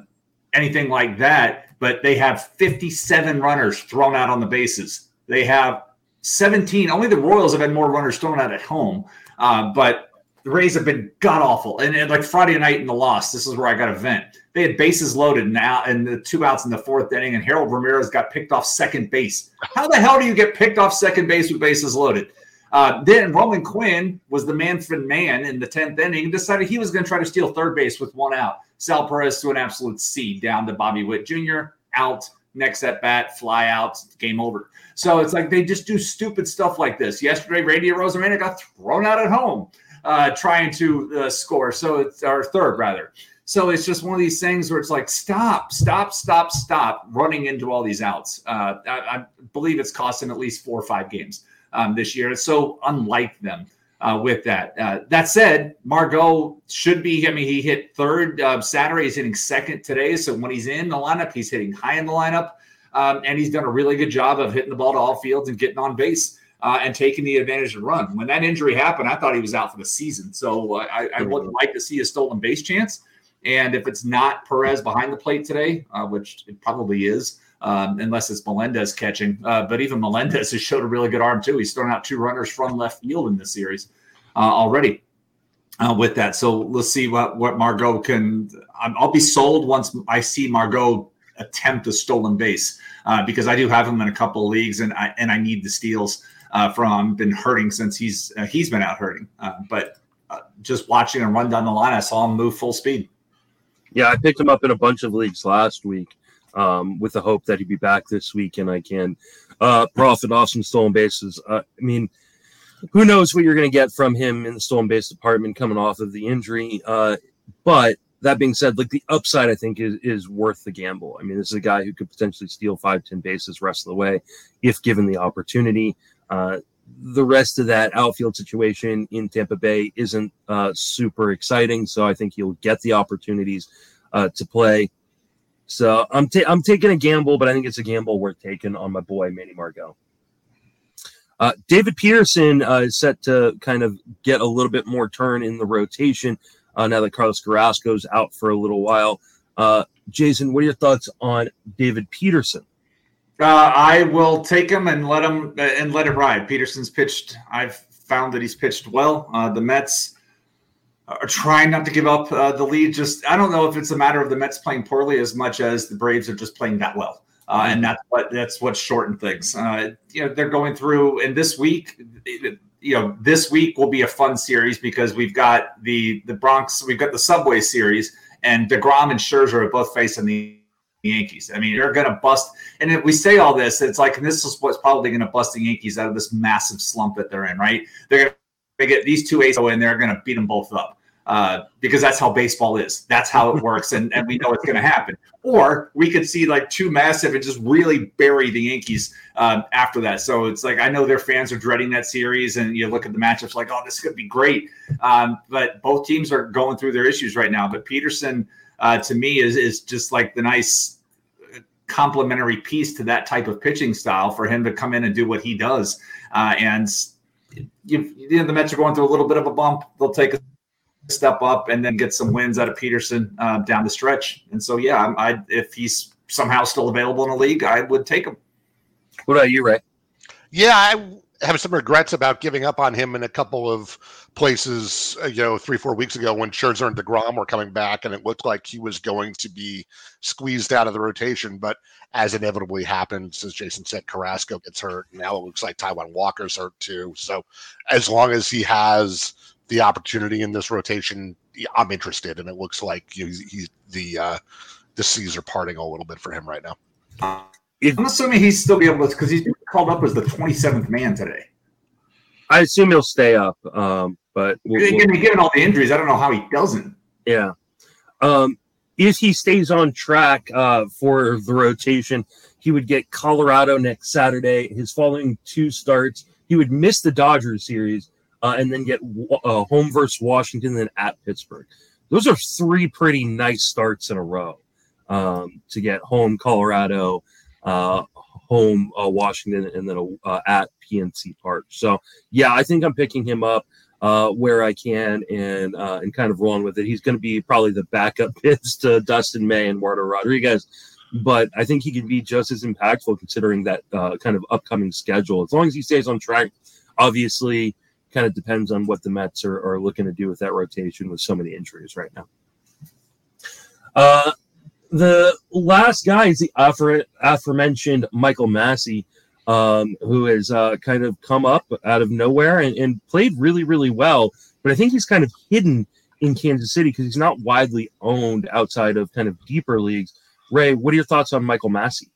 anything like that. But they have fifty-seven runners thrown out on the bases They have seventeen. Only the Royals have had more runners thrown out at home, uh, but the Rays have been god-awful. And, and like Friday night in the loss, this is where I got to vent. They had bases loaded now and the two outs in the fourth inning, and Harold Ramirez got picked off second base. How the hell do you get picked off second base with bases loaded? Uh, then Roman Quinn was the man for man in the tenth inning and decided he was going to try to steal third base with one out. Sal Perez threw an absolute seed down to Bobby Witt Junior Out, next at bat, fly out, game over. So it's like they just do stupid stuff like this. Yesterday, Randy Arozarena got thrown out at home uh, trying to uh, score. So it's our third, rather. So it's just one of these things where it's like, stop, stop, stop, stop running into all these outs. Uh, I, I believe it's cost them at least four or five games. Um, this year. It's so unlike them uh, with that. Uh, that said, Margot should be, I mean, he hit third uh, Saturday. He's hitting second today. So when he's in the lineup, he's hitting high in the lineup. Um, and he's done a really good job of hitting the ball to all fields and getting on base uh, and taking the advantage of the run. When that injury happened, I thought he was out for the season. So uh, I, I wouldn't like to see a stolen base chance. And if it's not Perez behind the plate today, uh, which it probably is, Um, unless it's Melendez catching. Uh, but even Melendez has showed a really good arm, too. He's thrown out two runners from left field in this series uh, already uh, with that. So let's see what, what Margot can – I'll be sold once I see Margot attempt a stolen base uh, because I do have him in a couple of leagues, and I and I need the steals uh, from him. Been hurting since he's uh, he's been out hurting. Uh, but uh, just watching him run down the line, I saw him move full speed. Yeah, I picked him up in a bunch of leagues last week. Um, with the hope that he'd be back this week and I can uh, profit off some stolen bases. Uh, I mean, who knows what you're going to get from him in the stolen base department coming off of the injury. Uh, but that being said, like the upside, I think, is is worth the gamble. I mean, this is a guy who could potentially steal five, ten bases the rest of the way if given the opportunity. Uh, the rest of that outfield situation in Tampa Bay isn't uh, super exciting, so I think he'll get the opportunities uh, to play. So I'm ta- I'm taking a gamble, but I think it's a gamble worth taking on my boy, Manny Margot. Uh, David Peterson uh, is set to kind of get a little bit more turn in the rotation uh, now that Carlos Carrasco's out for a little while. Uh, Jason, what are your thoughts on David Peterson? Uh, I will take him and let him uh, and let it ride. Peterson's pitched. I've found that he's pitched well. Uh, the Mets are trying not to give up uh, the lead. Just, I don't know if it's a matter of the Mets playing poorly as much as the Braves are just playing that well. Uh, and that's what, that's what shortened things. Uh, you know, they're going through, and this week, you know, this week will be a fun series because we've got the, the Bronx, we've got the Subway Series, and DeGrom and Scherzer are both facing the Yankees. I mean, they're going to bust. And if we say all this, it's like, and this is what's probably going to bust the Yankees out of this massive slump that they're in, right? They're going to They get these two aces, and they're going to beat them both up uh, because that's how baseball is. That's how it works, and, and we know it's going to happen. Or we could see like two massive and just really bury the Yankees um, after that. So it's like, I know their fans are dreading that series, and you look at the matchups like, oh, this could be great. Um, but both teams are going through their issues right now. But Peterson, uh, to me, is is just like the nice complementary piece to that type of pitching style for him to come in and do what he does uh, and. You, you know, the Mets are going through a little bit of a bump. They'll take a step up and then get some wins out of Peterson uh, down the stretch. And so, yeah, I, I, if he's somehow still available in the league, I would take him. What about you, Ray? Yeah, I have some regrets about giving up on him in a couple of places, you know, three, four weeks ago when Scherzer and DeGrom were coming back and it looked like he was going to be squeezed out of the rotation. But as inevitably happened, as Jason said, Carrasco gets hurt. Now it looks like Taiwan Walker's hurt too. So as long as he has the opportunity in this rotation, I'm interested. And it looks like he's, he's the uh, the seas are parting a little bit for him right now. I'm assuming he's still be able to, because he's been called up as the twenty-seventh man today. I assume he'll stay up, um, but we'll, given, given all the injuries, I don't know how he doesn't. Yeah, um, if he stays on track uh, for the rotation, he would get Colorado next Saturday. His following two starts, he would miss the Dodgers series, uh, and then get uh, home versus Washington, then at Pittsburgh. Those are three pretty nice starts in a row um, to get home Colorado. Uh, home uh, Washington, and then uh, at P N C Park. So, yeah, I think I'm picking him up uh, where I can and uh, and kind of rolling with it. He's going to be probably the backup pitch to Dustin May and Eduardo Rodriguez but I think he can be just as impactful considering that uh, kind of upcoming schedule. As long as he stays on track, obviously kind of depends on what the Mets are, are looking to do with that rotation with so many injuries right now. Uh, the last guy is the afor- aforementioned Michael Massey, um, who has uh, kind of come up out of nowhere and, and played really, really well. But I think he's kind of hidden in Kansas City because he's not widely owned outside of kind of deeper leagues. Ray, what are your thoughts on Michael Massey?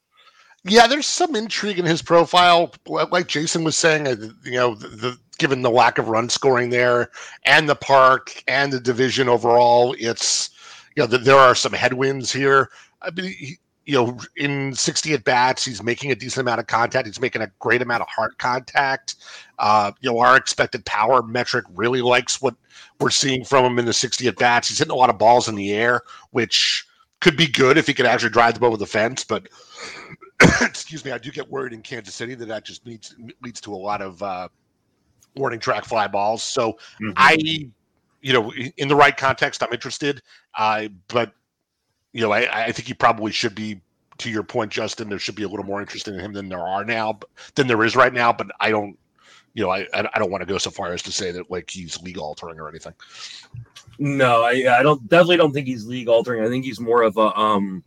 Yeah, there's some intrigue in his profile. Like Jason was saying, you know, the, the, given the lack of run scoring there and the park and the division overall, it's, you know, the, there are some headwinds here. I mean, he, you know, in sixty at bats, he's making a decent amount of contact. He's making a great amount of hard contact. Uh, you know, our expected power metric really likes what we're seeing from him in the sixty at bats. He's hitting a lot of balls in the air, which could be good if he could actually drive the ball with the fence, but excuse me, I do get worried in Kansas City that that just leads leads to a lot of uh, warning track fly balls. So mm-hmm. I, you know, in the right context, I'm interested. Uh, but you know, I, I think he probably should be. To your point, Justin, there should be a little more interest in him than there are now, but, than there is right now. But I don't, you know, I I don't want to go so far as to say that like he's league altering or anything. No, I, I don't definitely don't think he's league altering. I think he's more of a um.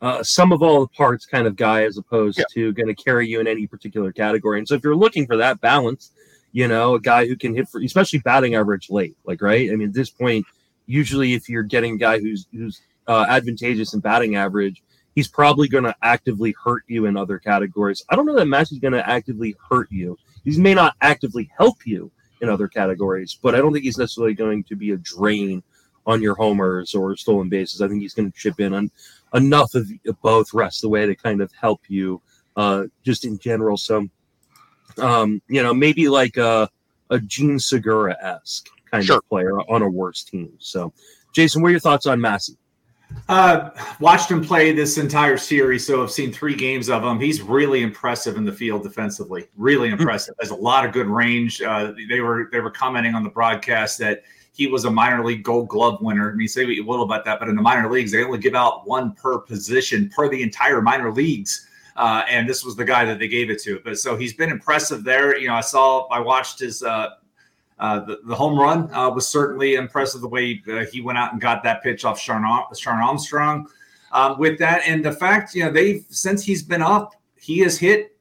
Uh, sum of all the parts kind of guy as opposed yeah. to going to carry you in any particular category. And so if you're looking for that balance, you know, a guy who can hit for, especially batting average late, like, right. I mean, at this point, usually if you're getting a guy who's, who's uh, advantageous in batting average, he's probably going to actively hurt you in other categories. I don't know that Massey's going to actively hurt you. He may not actively help you in other categories, but I don't think he's necessarily going to be a drain on your homers or stolen bases. I think he's going to chip in on enough of both rest of the way to kind of help you uh, just in general. So, um, you know, maybe like a, a Gene Segura-esque kind sure. of player on a worse team. So, Jason, what are your thoughts on Massey? Uh, watched him play this entire series, so I've seen three games of him. He's really impressive in the field defensively, really impressive. Mm-hmm. There's a lot of good range. Uh, they were they were commenting on the broadcast that he was a minor league Gold Glove winner. I mean, say what you will about that, but in the minor leagues, they only give out one per position per the entire minor leagues. Uh, and this was the guy that they gave it to. But so he's been impressive there. You know, I saw, I watched his, uh, uh, the, the home run uh, was certainly impressive the way uh, he went out and got that pitch off Sean, Sean Armstrong um, with that. And the fact, you know, they've, since he's been up, he has hit,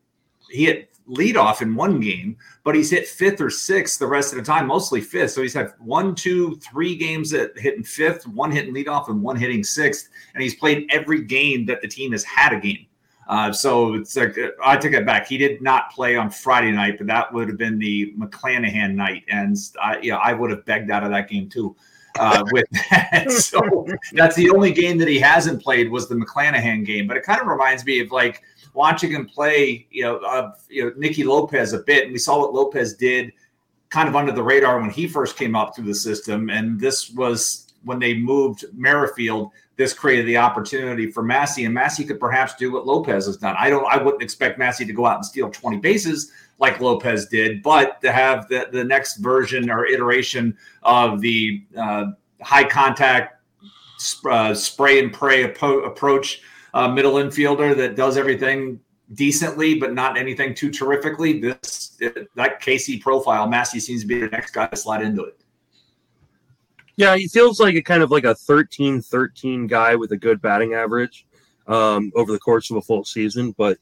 he hit leadoff in one game, but he's hit fifth or sixth the rest of the time, mostly fifth. So he's had one, two, three games that hitting fifth, one hitting leadoff, and one hitting sixth. And he's played every game that the team has had a game. Uh, so it's like, I took it back. He did not play on Friday night, but that would have been the McClanahan night. And I, yeah, I would have begged out of that game too. Uh, with that. So that's the only game that he hasn't played was the McClanahan game. But it kind of reminds me of like, watching him play, you know, uh, you know, Nicky Lopez a bit, and we saw what Lopez did kind of under the radar when he first came up through the system, and this was when they moved Merrifield, this created the opportunity for Massey, and Massey could perhaps do what Lopez has done. I don't, I wouldn't expect Massey to go out and steal twenty bases like Lopez did, but to have the, the next version or iteration of the uh, high contact sp- uh, spray and pray apo- approach Uh, middle infielder that does everything decently, but not anything too terrifically. This that K C profile, Massey seems to be the next guy to slide into it. Yeah, he feels like a kind of like a thirteen thirteen guy with a good batting average um, over the course of a full season. But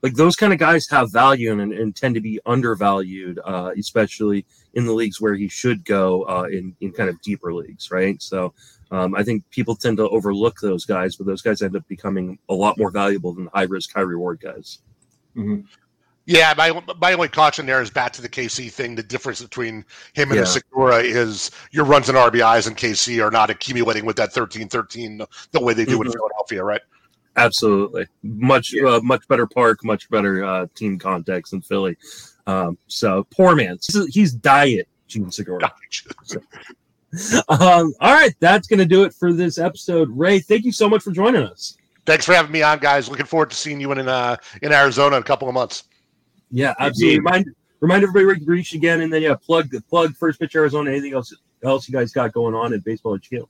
like those kind of guys have value and, and tend to be undervalued, uh, especially in the leagues where he should go uh, in in kind of deeper leagues, right? So. Um, I think people tend to overlook those guys, but those guys end up becoming a lot more valuable than high-risk, high-reward guys. Mm-hmm. Yeah, my my only caution there is back to the K C thing. The difference between him and yeah. Segura is your runs and R B Is and K C are not accumulating with that thirteen thirteen the way they do mm-hmm. in Philadelphia, right? Absolutely. Much yeah. uh, much better park, much better uh, team context in Philly. Um, so, poor man. He's, he's diet Gene Segura. So. Um, all right, that's going to do it for this episode. Ray, thank you so much for joining us. Thanks for having me on, guys. Looking forward to seeing you in uh, in Arizona in a couple of months. Yeah, absolutely. Remind, remind everybody where you can reach again, and then yeah, plug plug First Pitch Arizona. Anything else else you guys got going on at Baseball H Q?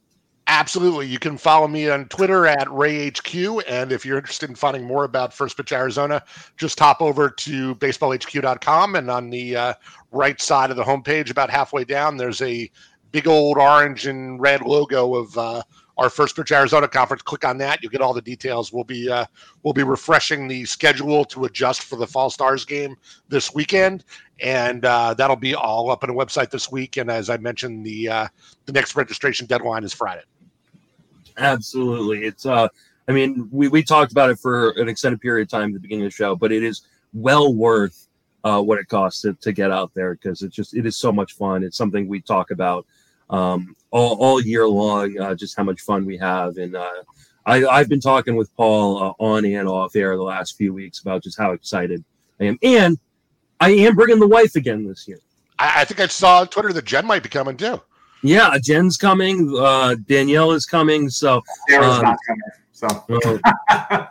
Absolutely. You can follow me on Twitter at Ray H Q. And if you're interested in finding more about First Pitch Arizona, just hop over to baseball H Q dot com. And on the uh, right side of the homepage, about halfway down, there's a big old orange and red logo of uh, our First Pitch Arizona conference. Click on that. You'll get all the details. We'll be uh, we'll be refreshing the schedule to adjust for the Fall Stars game this weekend. And uh, that'll be all up on the website this week. And as I mentioned, the uh, the next registration deadline is Friday. Absolutely. It's, uh, I mean, we, we talked about it for an extended period of time at the beginning of the show, but it is well worth uh, what it costs to, to get out there, because it's just, it is so much fun. It's something we talk about um, all, all year long, uh, just how much fun we have. And uh, I, I've been talking with Paul uh, on and off air the last few weeks about just how excited I am. And I am bringing the wife again this year. I, I think I saw on Twitter that Jen might be coming too. Yeah, Jen's coming. Uh, Danielle is coming. So Sarah's um, not coming. So,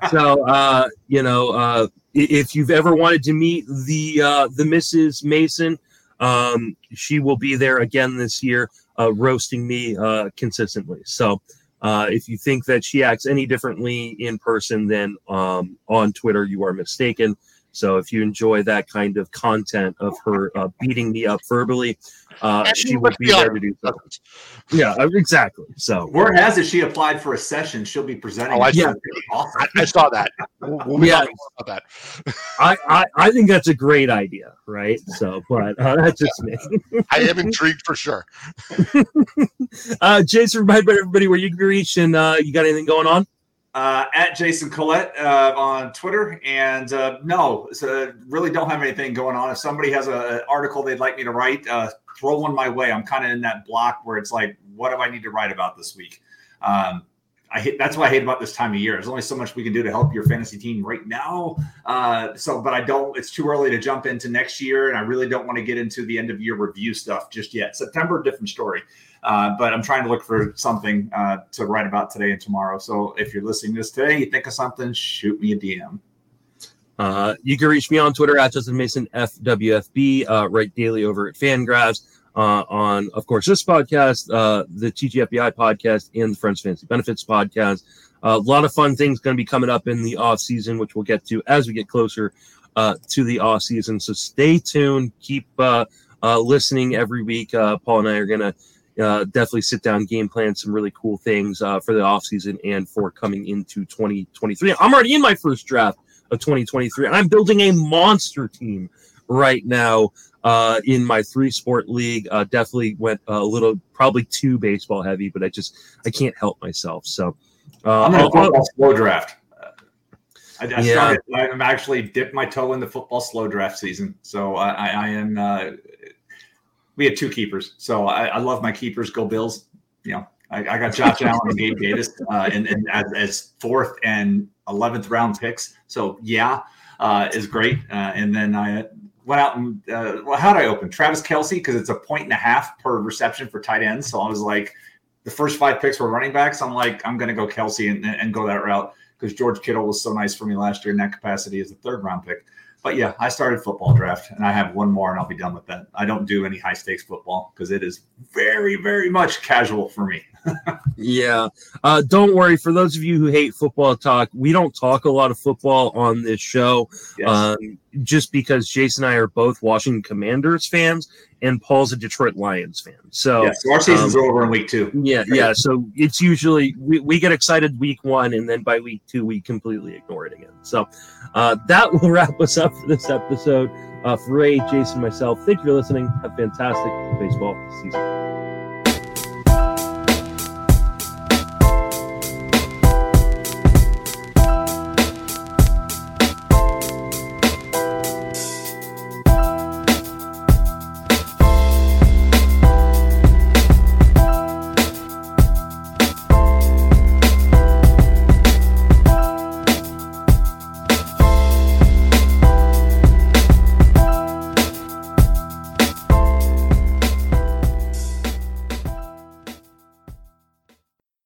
so uh, you know, uh, if you've ever wanted to meet the uh, the Missus Mason, um, she will be there again this year, uh, roasting me uh, consistently. So, uh, if you think that she acts any differently in person than um, on Twitter, you are mistaken. So if you enjoy that kind of content of her uh, beating me up verbally, uh, she would be there to do so. Yeah, exactly. So word has it she applied for a session. She'll be presenting. Oh, I, yeah. awesome. I, I saw that. We'll yeah. about that. I, I, I think that's a great idea, right? So, but uh, that's just me. I am intrigued for sure. uh, Jason, remind everybody where you can reach, and uh, you got anything going on? Uh, at Jason Collette uh, on Twitter. And uh, no, so really don't have anything going on. If somebody has an article they'd like me to write, uh, throw one my way. I'm kind of in that block where it's like, what do I need to write about this week? Um, I hate, that's what I hate about this time of year. There's only so much we can do to help your fantasy team right now. Uh, so, but I don't, it's too early to jump into next year. And I really don't want to get into the end of year review stuff just yet. September, different story. Uh, but I'm trying to look for something uh, to write about today and tomorrow. So if you're listening to this today, you think of something, shoot me a D M. Uh, you can reach me on Twitter at Justin Mason, F W F B, uh, right daily over at Fangraphs. Uh, on, of course, this podcast, uh, the T G F B I podcast, and the Friends Fantasy Benefits podcast. Uh, a lot of fun things going to be coming up in the off season, which we'll get to as we get closer uh, to the off season. So stay tuned. Keep uh, uh, listening every week. Uh, Paul and I are going to uh, definitely sit down, game plan some really cool things uh, for the off season and for coming into twenty twenty-three. I'm already in my first draft of twenty twenty-three. I'm building a monster team right now. Uh, in my three sport league, uh, definitely went a little, probably too baseball heavy, but I just, I can't help myself. So, uh, I'm gonna football slow draft. Uh, I, I yeah. started, I'm actually dipped my toe in the football slow draft season. So I, I, I am, uh, we have two keepers. So I, I love my keepers. Go Bills. You know, I, I got Josh Allen and Gabe Davis, uh, and, and as, as fourth and eleventh round picks. So yeah, uh, is great. Uh, and then I, Went out and uh, well, how'd I open Travis Kelce? Because it's a point and a half per reception for tight ends. So I was like, the first five picks were running backs. I'm like, I'm gonna go Kelce and, and go that route because George Kittle was so nice for me last year in that capacity as a third round pick. But yeah, I started football draft and I have one more and I'll be done with that. I don't do any high stakes football because it is very, very much casual for me. yeah, uh, don't worry. For those of you who hate football talk, we don't talk a lot of football on this show. Yes. Um, just because Jason and I are both Washington Commanders fans and Paul's a Detroit Lions fan. So, yeah, so our season's um, over in week two. Yeah, yeah. So it's usually we, we get excited week one and then by week two we completely ignore it again. So uh, that will wrap us up for this episode. Uh, for Ray, Jason, myself, thank you for listening. Have a fantastic baseball season.